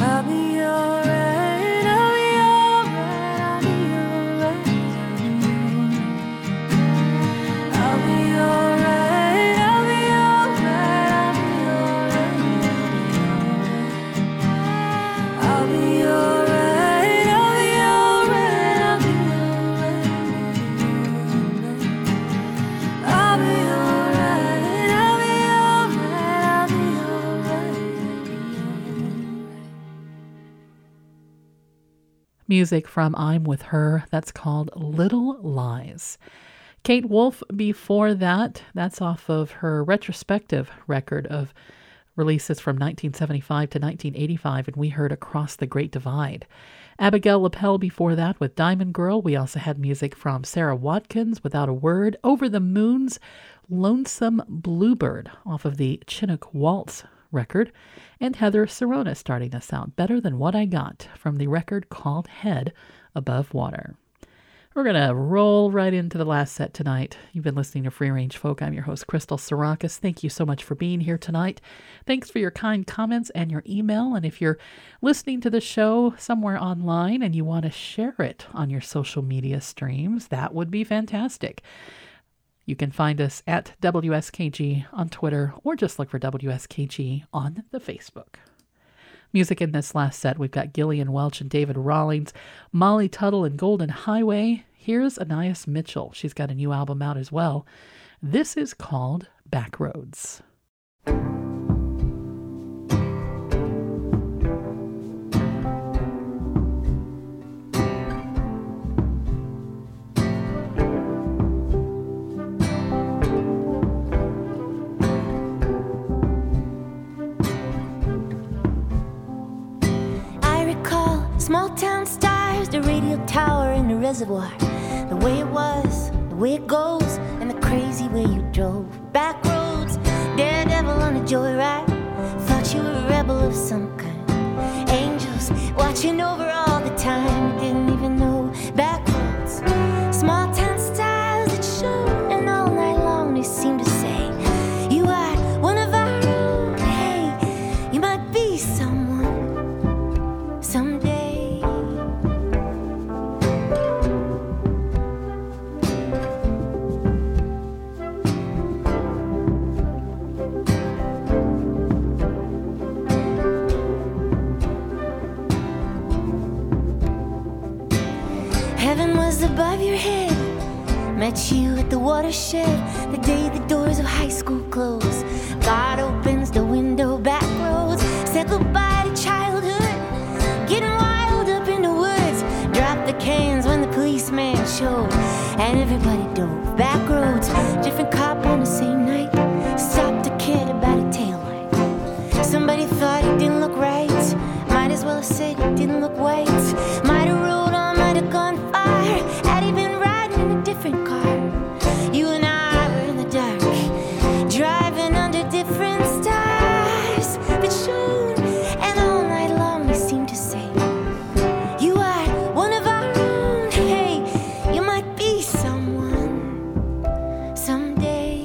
I'll be your music from I'm With Her. That's called Little Lies. Kate Wolf before that, that's off of her retrospective record of releases from 1975 to 1985, and we heard Across the Great Divide. Abigail LaPelle before that with Diamond Girl. We also had music from Sarah Watkins, Without a Word. Over the Moon's Lonesome Bluebird off of the Chinook Waltz record. And Heather Serona starting us out, Better Than What I Got, from the record called Head Above Water. We're going to roll right into the last set tonight. You've been listening to Free Range Folk. I'm your host, Crystal Sarakas. Thank you so much for being here tonight. Thanks for your kind comments and your email. And if you're listening to the show somewhere online and you want to share it on your social media streams, that would be fantastic. You can find us at WSKG on Twitter, or just look for WSKG on the Facebook. Music in this last set, we've got Gillian Welch and David Rawlings, Molly Tuttle and Golden Highway. Here's Anais Mitchell. She's got a new album out as well. This is called Backroads. Small town stars, the radio tower and the reservoir. The way it was, the way it goes, and the crazy way you drove. Back roads, daredevil on a joyride. Thought you were a rebel of some kind. Angels watching over all the time. Didn't even know. Back roads, small town stars that showed, and all night long they seemed to say, you are one of our own. Hey, you might be someone someday. Above your head, met you at the watershed, the day the doors of high school close. God opens the window, back roads, said goodbye to childhood, getting wild up in the woods, dropped the cans when the policeman showed, and everybody dove. Back roads, different cop on the same night, stopped a kid about a taillight. Somebody thought it didn't look right, might as well have said it didn't look white. Might have rolled on, might have gone far. Had he been riding in a different car, you and I were in the dark, driving under different stars that shone, and all night long they seemed to say, you are one of our own. Hey, you might be someone someday.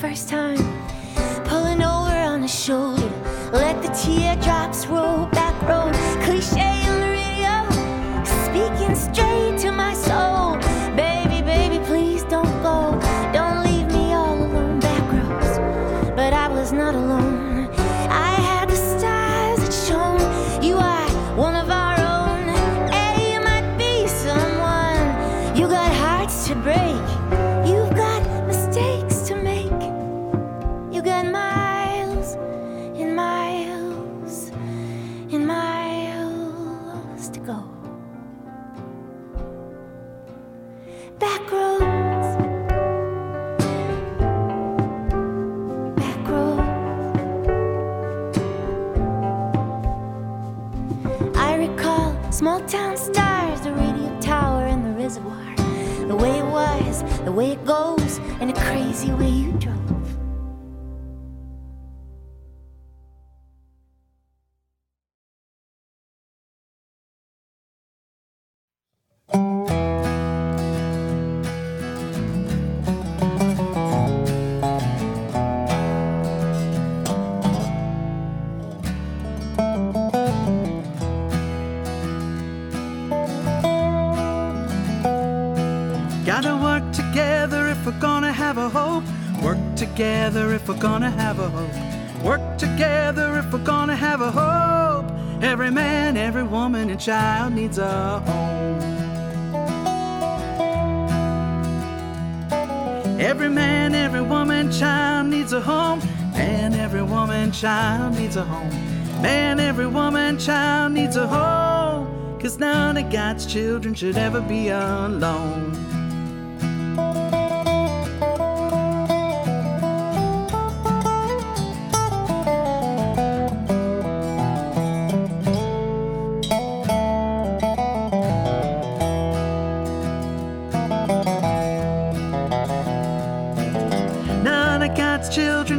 First time, pulling over on the shoulder, let the teardrops roll. Back road, cliche on the radio, speaking straight to my soul. Baby, baby, please don't go, don't leave me all alone. Back roads, but I was not alone. I had the stars that shone. You are one of our own. Hey, you might be someone. You got hearts to break. Small town stars, the radio tower and the reservoir. The way it was, the way it goes, and the crazy way you drove. Together if we're gonna have a hope. Work together if we're gonna have a hope. work together if we're gonna have a hope. Every man, every woman, and child needs a home. Every man, every woman, child needs a home. Man, every woman, child needs a home. Man, every woman, child needs a home. 'Cause none of God's children should ever be alone.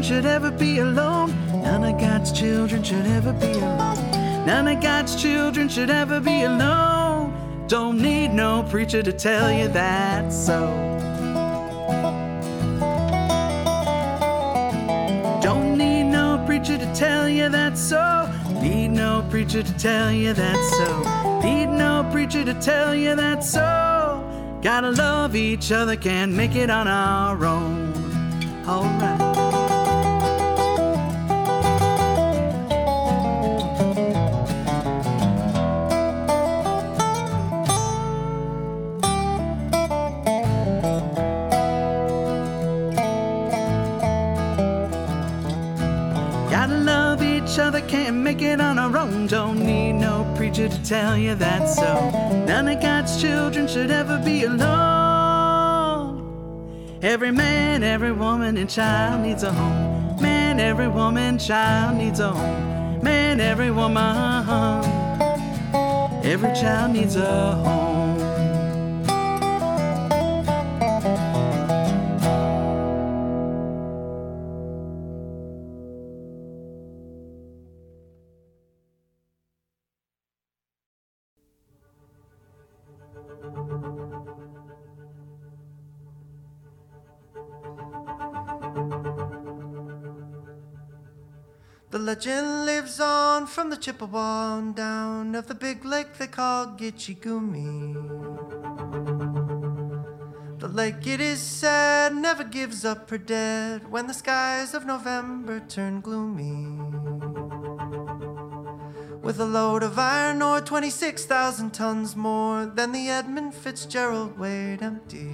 Should ever be alone. None of God's children should ever be alone. None of God's children should ever be alone. Don't need no preacher to tell you that so. Don't need no preacher to tell you that so. Need no preacher to tell you that so. Need no preacher to tell you that so. Gotta love each other, can't make it on our own. All right. Can't make it on our own. Don't need no preacher to tell you that so. None of God's children should ever be alone. Every man, every woman, and child needs a home. Man, every woman, child needs a home. Man, every woman, every child needs a home. Legend lives on from the Chippewa on down of the big lake they call Gitche-Gumee. The lake, it is said, never gives up her dead when the skies of November turn gloomy. With a load of iron ore 26,000 tons more than the Edmund Fitzgerald weighed empty.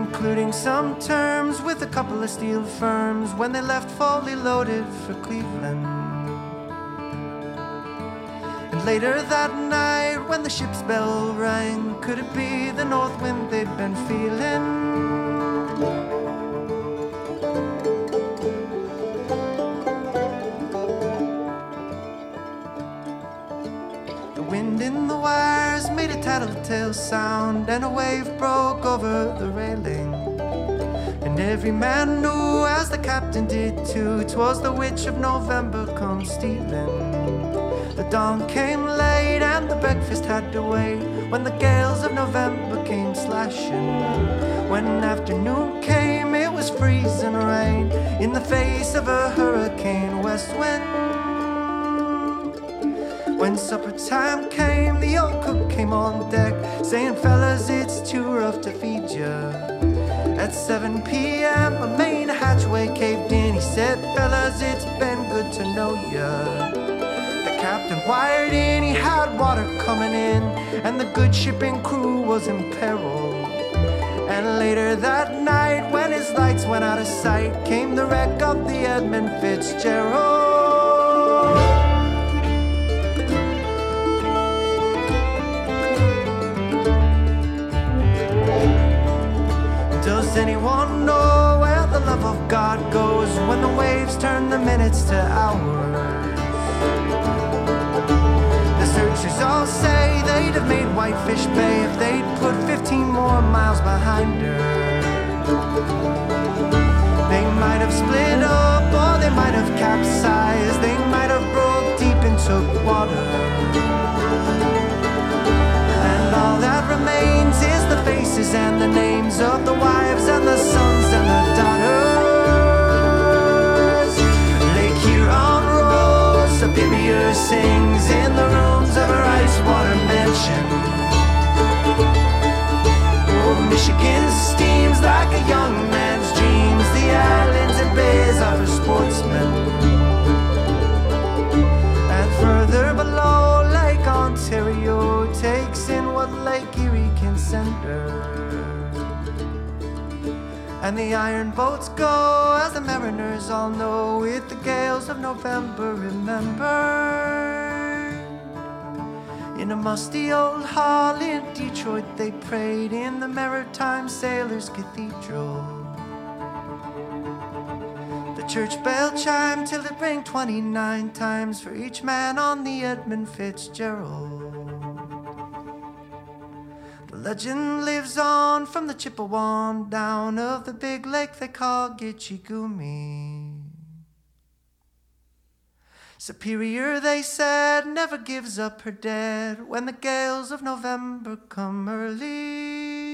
Concluding some terms with a couple of steel firms when they left fully loaded for Cleveland. And later that night when the ship's bell rang, could it be the north wind they'd been feeling? In the wires made a tattletale sound, and a wave broke over the railing. And every man knew, as the captain did too, 'twas the witch of November come stealing. The dawn came late and the breakfast had to wait, when the gales of November came slashing. When afternoon came, it was freezing rain in the face of a hurricane west wind. When supper time came, the old cook came on deck, saying, fellas, it's too rough to feed ya. At 7 p.m., a main hatchway caved in. He said, fellas, it's been good to know ya. The captain wired in, he had water coming in, and the good shipping crew was in peril. And later that night, when his lights went out of sight, came the wreck of the Edmund Fitzgerald. Does anyone know where the love of God goes when the waves turn the minutes to hours? The searchers all say they'd have made Whitefish Bay if they'd put 15 more miles behind her. They might have split up, or they They might have capsized, they might have rolled deep into water. And all that remains is the faces and the names of the wives and the sons and the daughters. Lake Huron rolls, Superior sings in the rooms of her ice water mansion. Oh, Michigan steams like a young man's dreams. The islands and bays are for sportsmen. And further below, Lake Ontario takes in what Lake Erie can send her. And the iron boats go, as the mariners all know, with the gales of November, remember. In a musty old hall in Detroit, they prayed in the Maritime Sailors' Cathedral. The church bell chimed till it rang 29 times for each man on the Edmund Fitzgerald. The legend lives on from the Chippewa down of the big lake they call Gitche-Gumee. Superior, they said, never gives up her dead when the gales of November come early.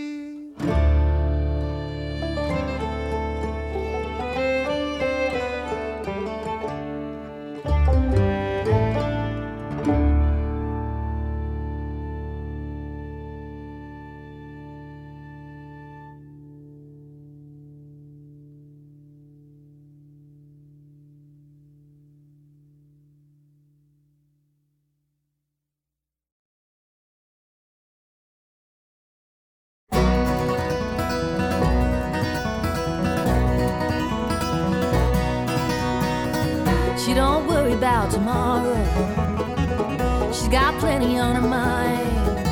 About tomorrow, she's got plenty on her mind.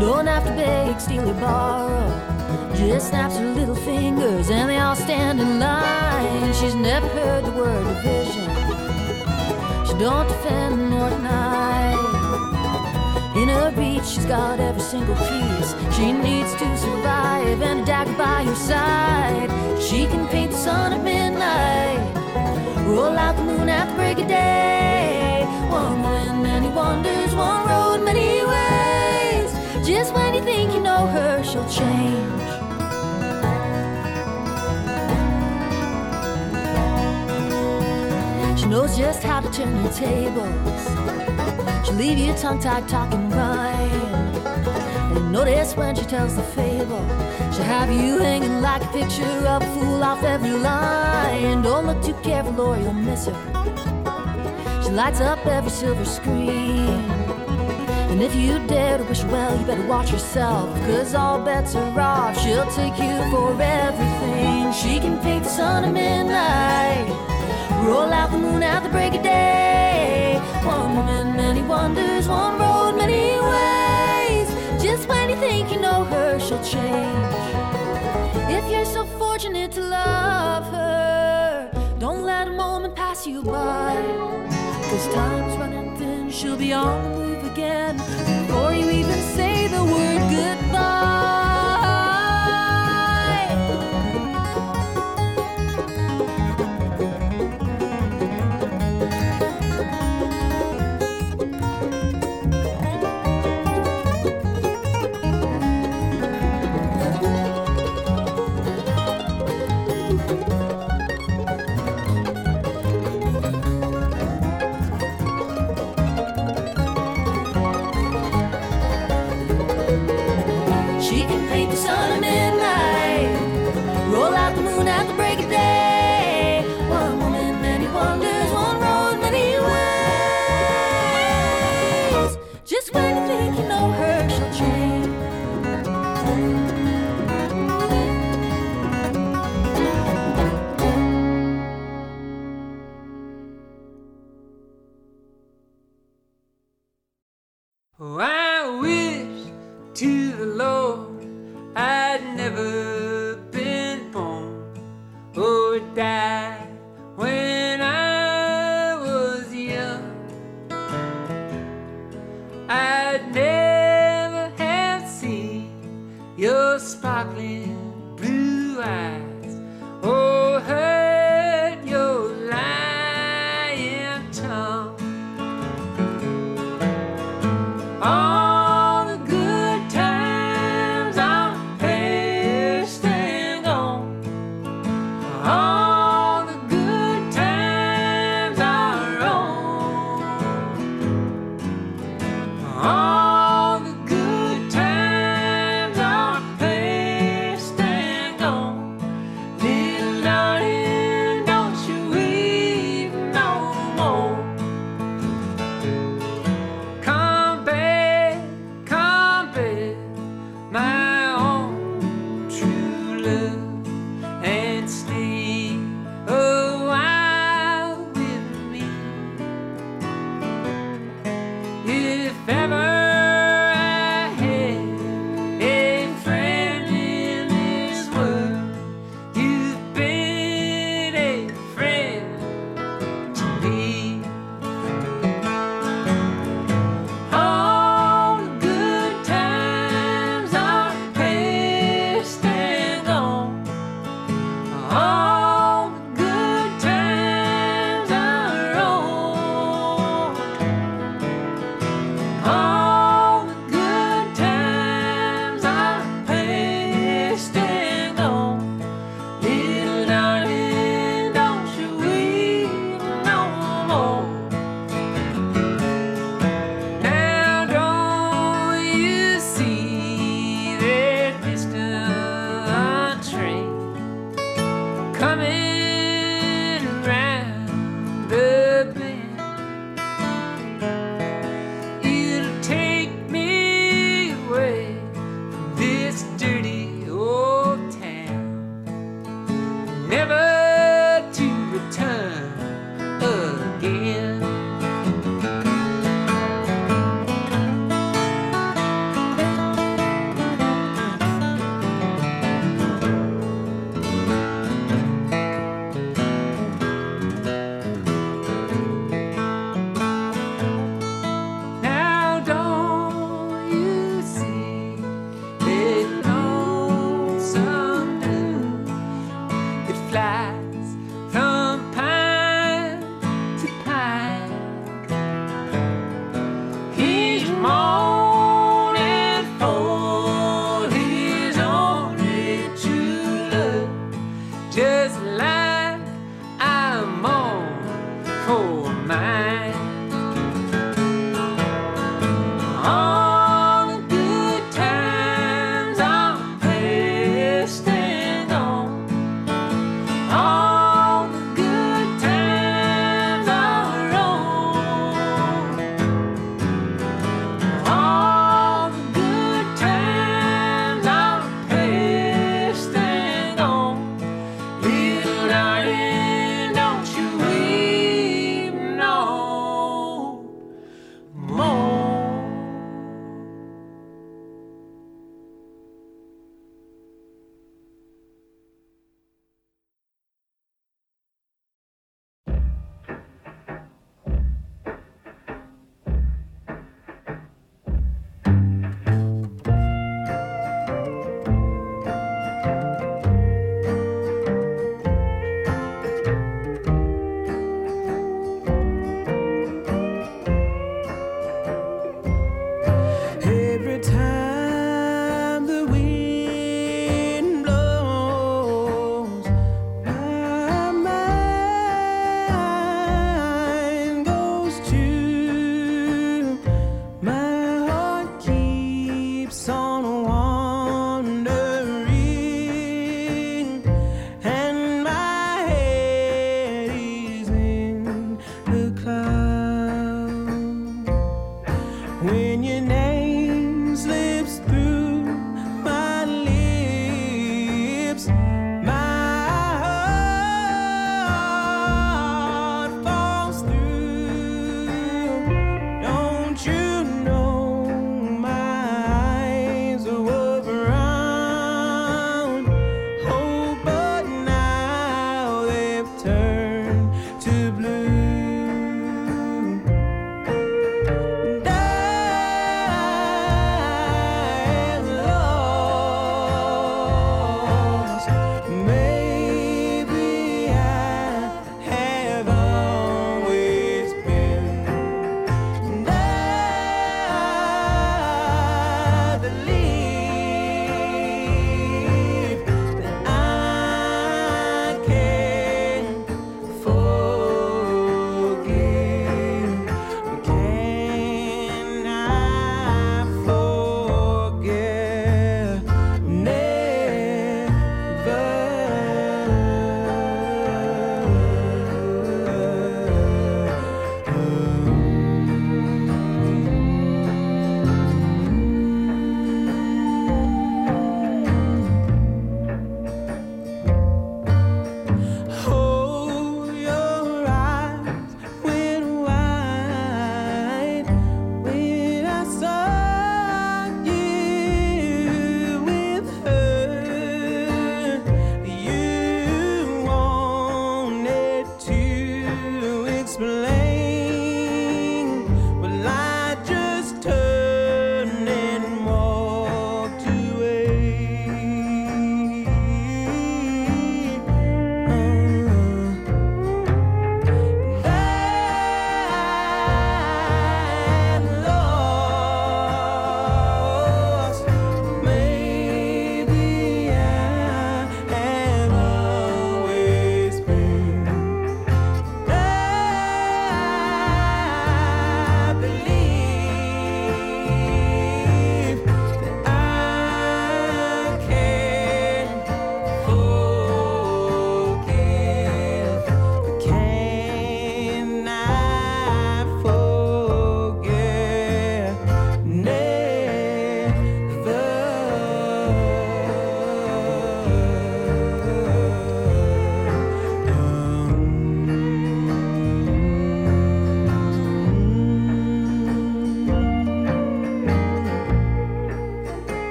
Don't have to beg, steal, or borrow, just snaps her little fingers and they all stand in line. She's never heard the word division, she don't defend nor deny. In her reach, she's got every single piece she needs to survive, and a dagger by her side. She can paint the sun at midnight, roll out the moon at the break of day. One wind, many wonders, one road, many ways. Just when you think you know her, she'll change. She knows just how to turn your tables. She'll leave you tongue-tied, talking rhyme. And notice when she tells the fable, she'll have you hanging like a picture of a fool off every line. Don't look too careful or you'll miss her. She lights up every silver screen. And if you dare to wish her well, you better watch yourself, cause all bets are off. She'll take you for everything. She can paint the sun at midnight, roll out the moon at the break of day. One woman, many wonders, one road, many ways. Just when you think you know her, she'll change. If you're so fortunate to love her, don't let a moment pass you by, cause time's running thin, she'll be on the move again before you even say the word goodbye. Sparkling blue eyes, oh, heard your laugh.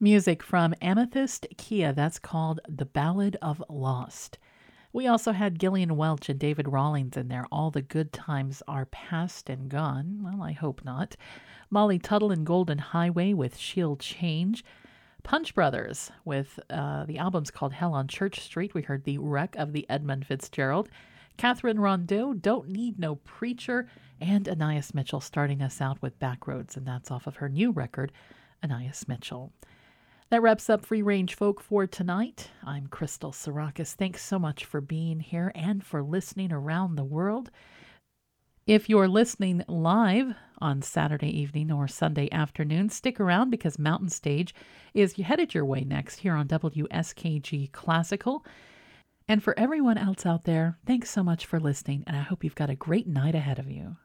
Music from Amethyst Kia, that's called The Ballad of Lost. We also had Gillian Welch and David Rawlings in there. All the good times are past and gone. Well, I hope not. Molly Tuttle and Golden Highway with She'll Change. Punch Brothers with the album's called Hell on Church Street. We heard The Wreck of the Edmund Fitzgerald. Catherine Rondeau, Don't Need No Preacher. And Anais Mitchell starting us out with Backroads, and that's off of her new record, Anais Mitchell. That wraps up Free Range Folk for tonight. I'm Crystal Sarakas. Thanks so much for being here and for listening around the world. If you're listening live on Saturday evening or Sunday afternoon, stick around because Mountain Stage is headed your way next here on WSKG Classical. And for everyone else out there, thanks so much for listening, and I hope you've got a great night ahead of you.